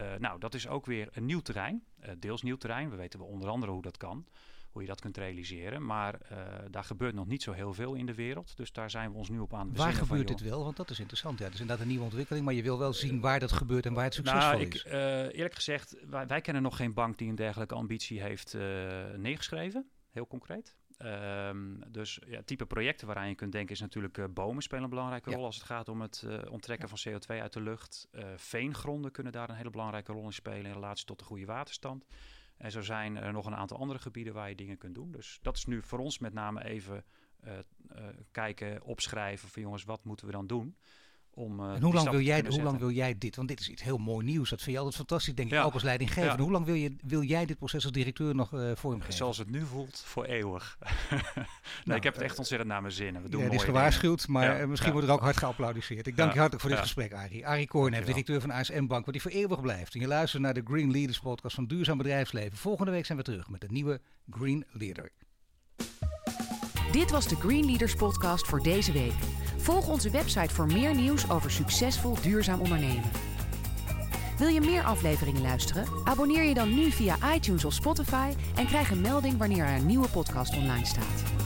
Uh, nou, dat is ook weer een nieuw terrein, uh, deels nieuw terrein. We weten wel onder andere hoe dat kan. Hoe je dat kunt realiseren. Maar uh, daar gebeurt nog niet zo heel veel in de wereld. Dus daar zijn we ons nu op aan het bezinnen. Waar gebeurt van, dit wel? Want dat is interessant. Ja, dat is inderdaad een nieuwe ontwikkeling. Maar je wil wel zien waar dat gebeurt en waar het succesvol nou, ik, is. Uh, eerlijk gezegd, wij, wij kennen nog geen bank die een dergelijke ambitie heeft uh, neergeschreven. Heel concreet. Um, dus ja, type projecten waaraan je kunt denken is natuurlijk uh, bomen spelen een belangrijke ja. rol als het gaat om het uh, onttrekken ja. van C O twee uit de lucht. Uh, veengronden kunnen daar een hele belangrijke rol in spelen in relatie tot de goede waterstand. En zo zijn er nog een aantal andere gebieden waar je dingen kunt doen. Dus dat is nu voor ons met name even uh, uh, kijken, opschrijven van jongens, wat moeten we dan doen? Om, uh, en hoe lang wil jij, hoe lang wil jij dit? Want dit is iets heel mooi nieuws. Dat vind je altijd fantastisch, denk ik, ja. ook als leidinggevende. Ja. Hoe lang wil, je, wil jij dit proces als directeur nog uh, vormgeven? Zoals het nu voelt, voor eeuwig. nee, nou, ik heb het echt ontzettend naar mijn zin. We doen ja, het is gewaarschuwd, dingen. maar ja. misschien ja. wordt er ook hard geapplaudiseerd. Ik dank ja. je hartelijk voor dit ja. gesprek, Arie. Arie Koornneef, directeur van A S N Bank, waar die voor eeuwig blijft. En je luistert naar de Green Leaders podcast van Duurzaam Bedrijfsleven. Volgende week zijn we terug met de nieuwe Green Leader. Dit was de Green Leaders podcast voor deze week. Volg onze website voor meer nieuws over succesvol duurzaam ondernemen. Wil je meer afleveringen luisteren? Abonneer je dan nu via iTunes of Spotify en krijg een melding wanneer er een nieuwe podcast online staat.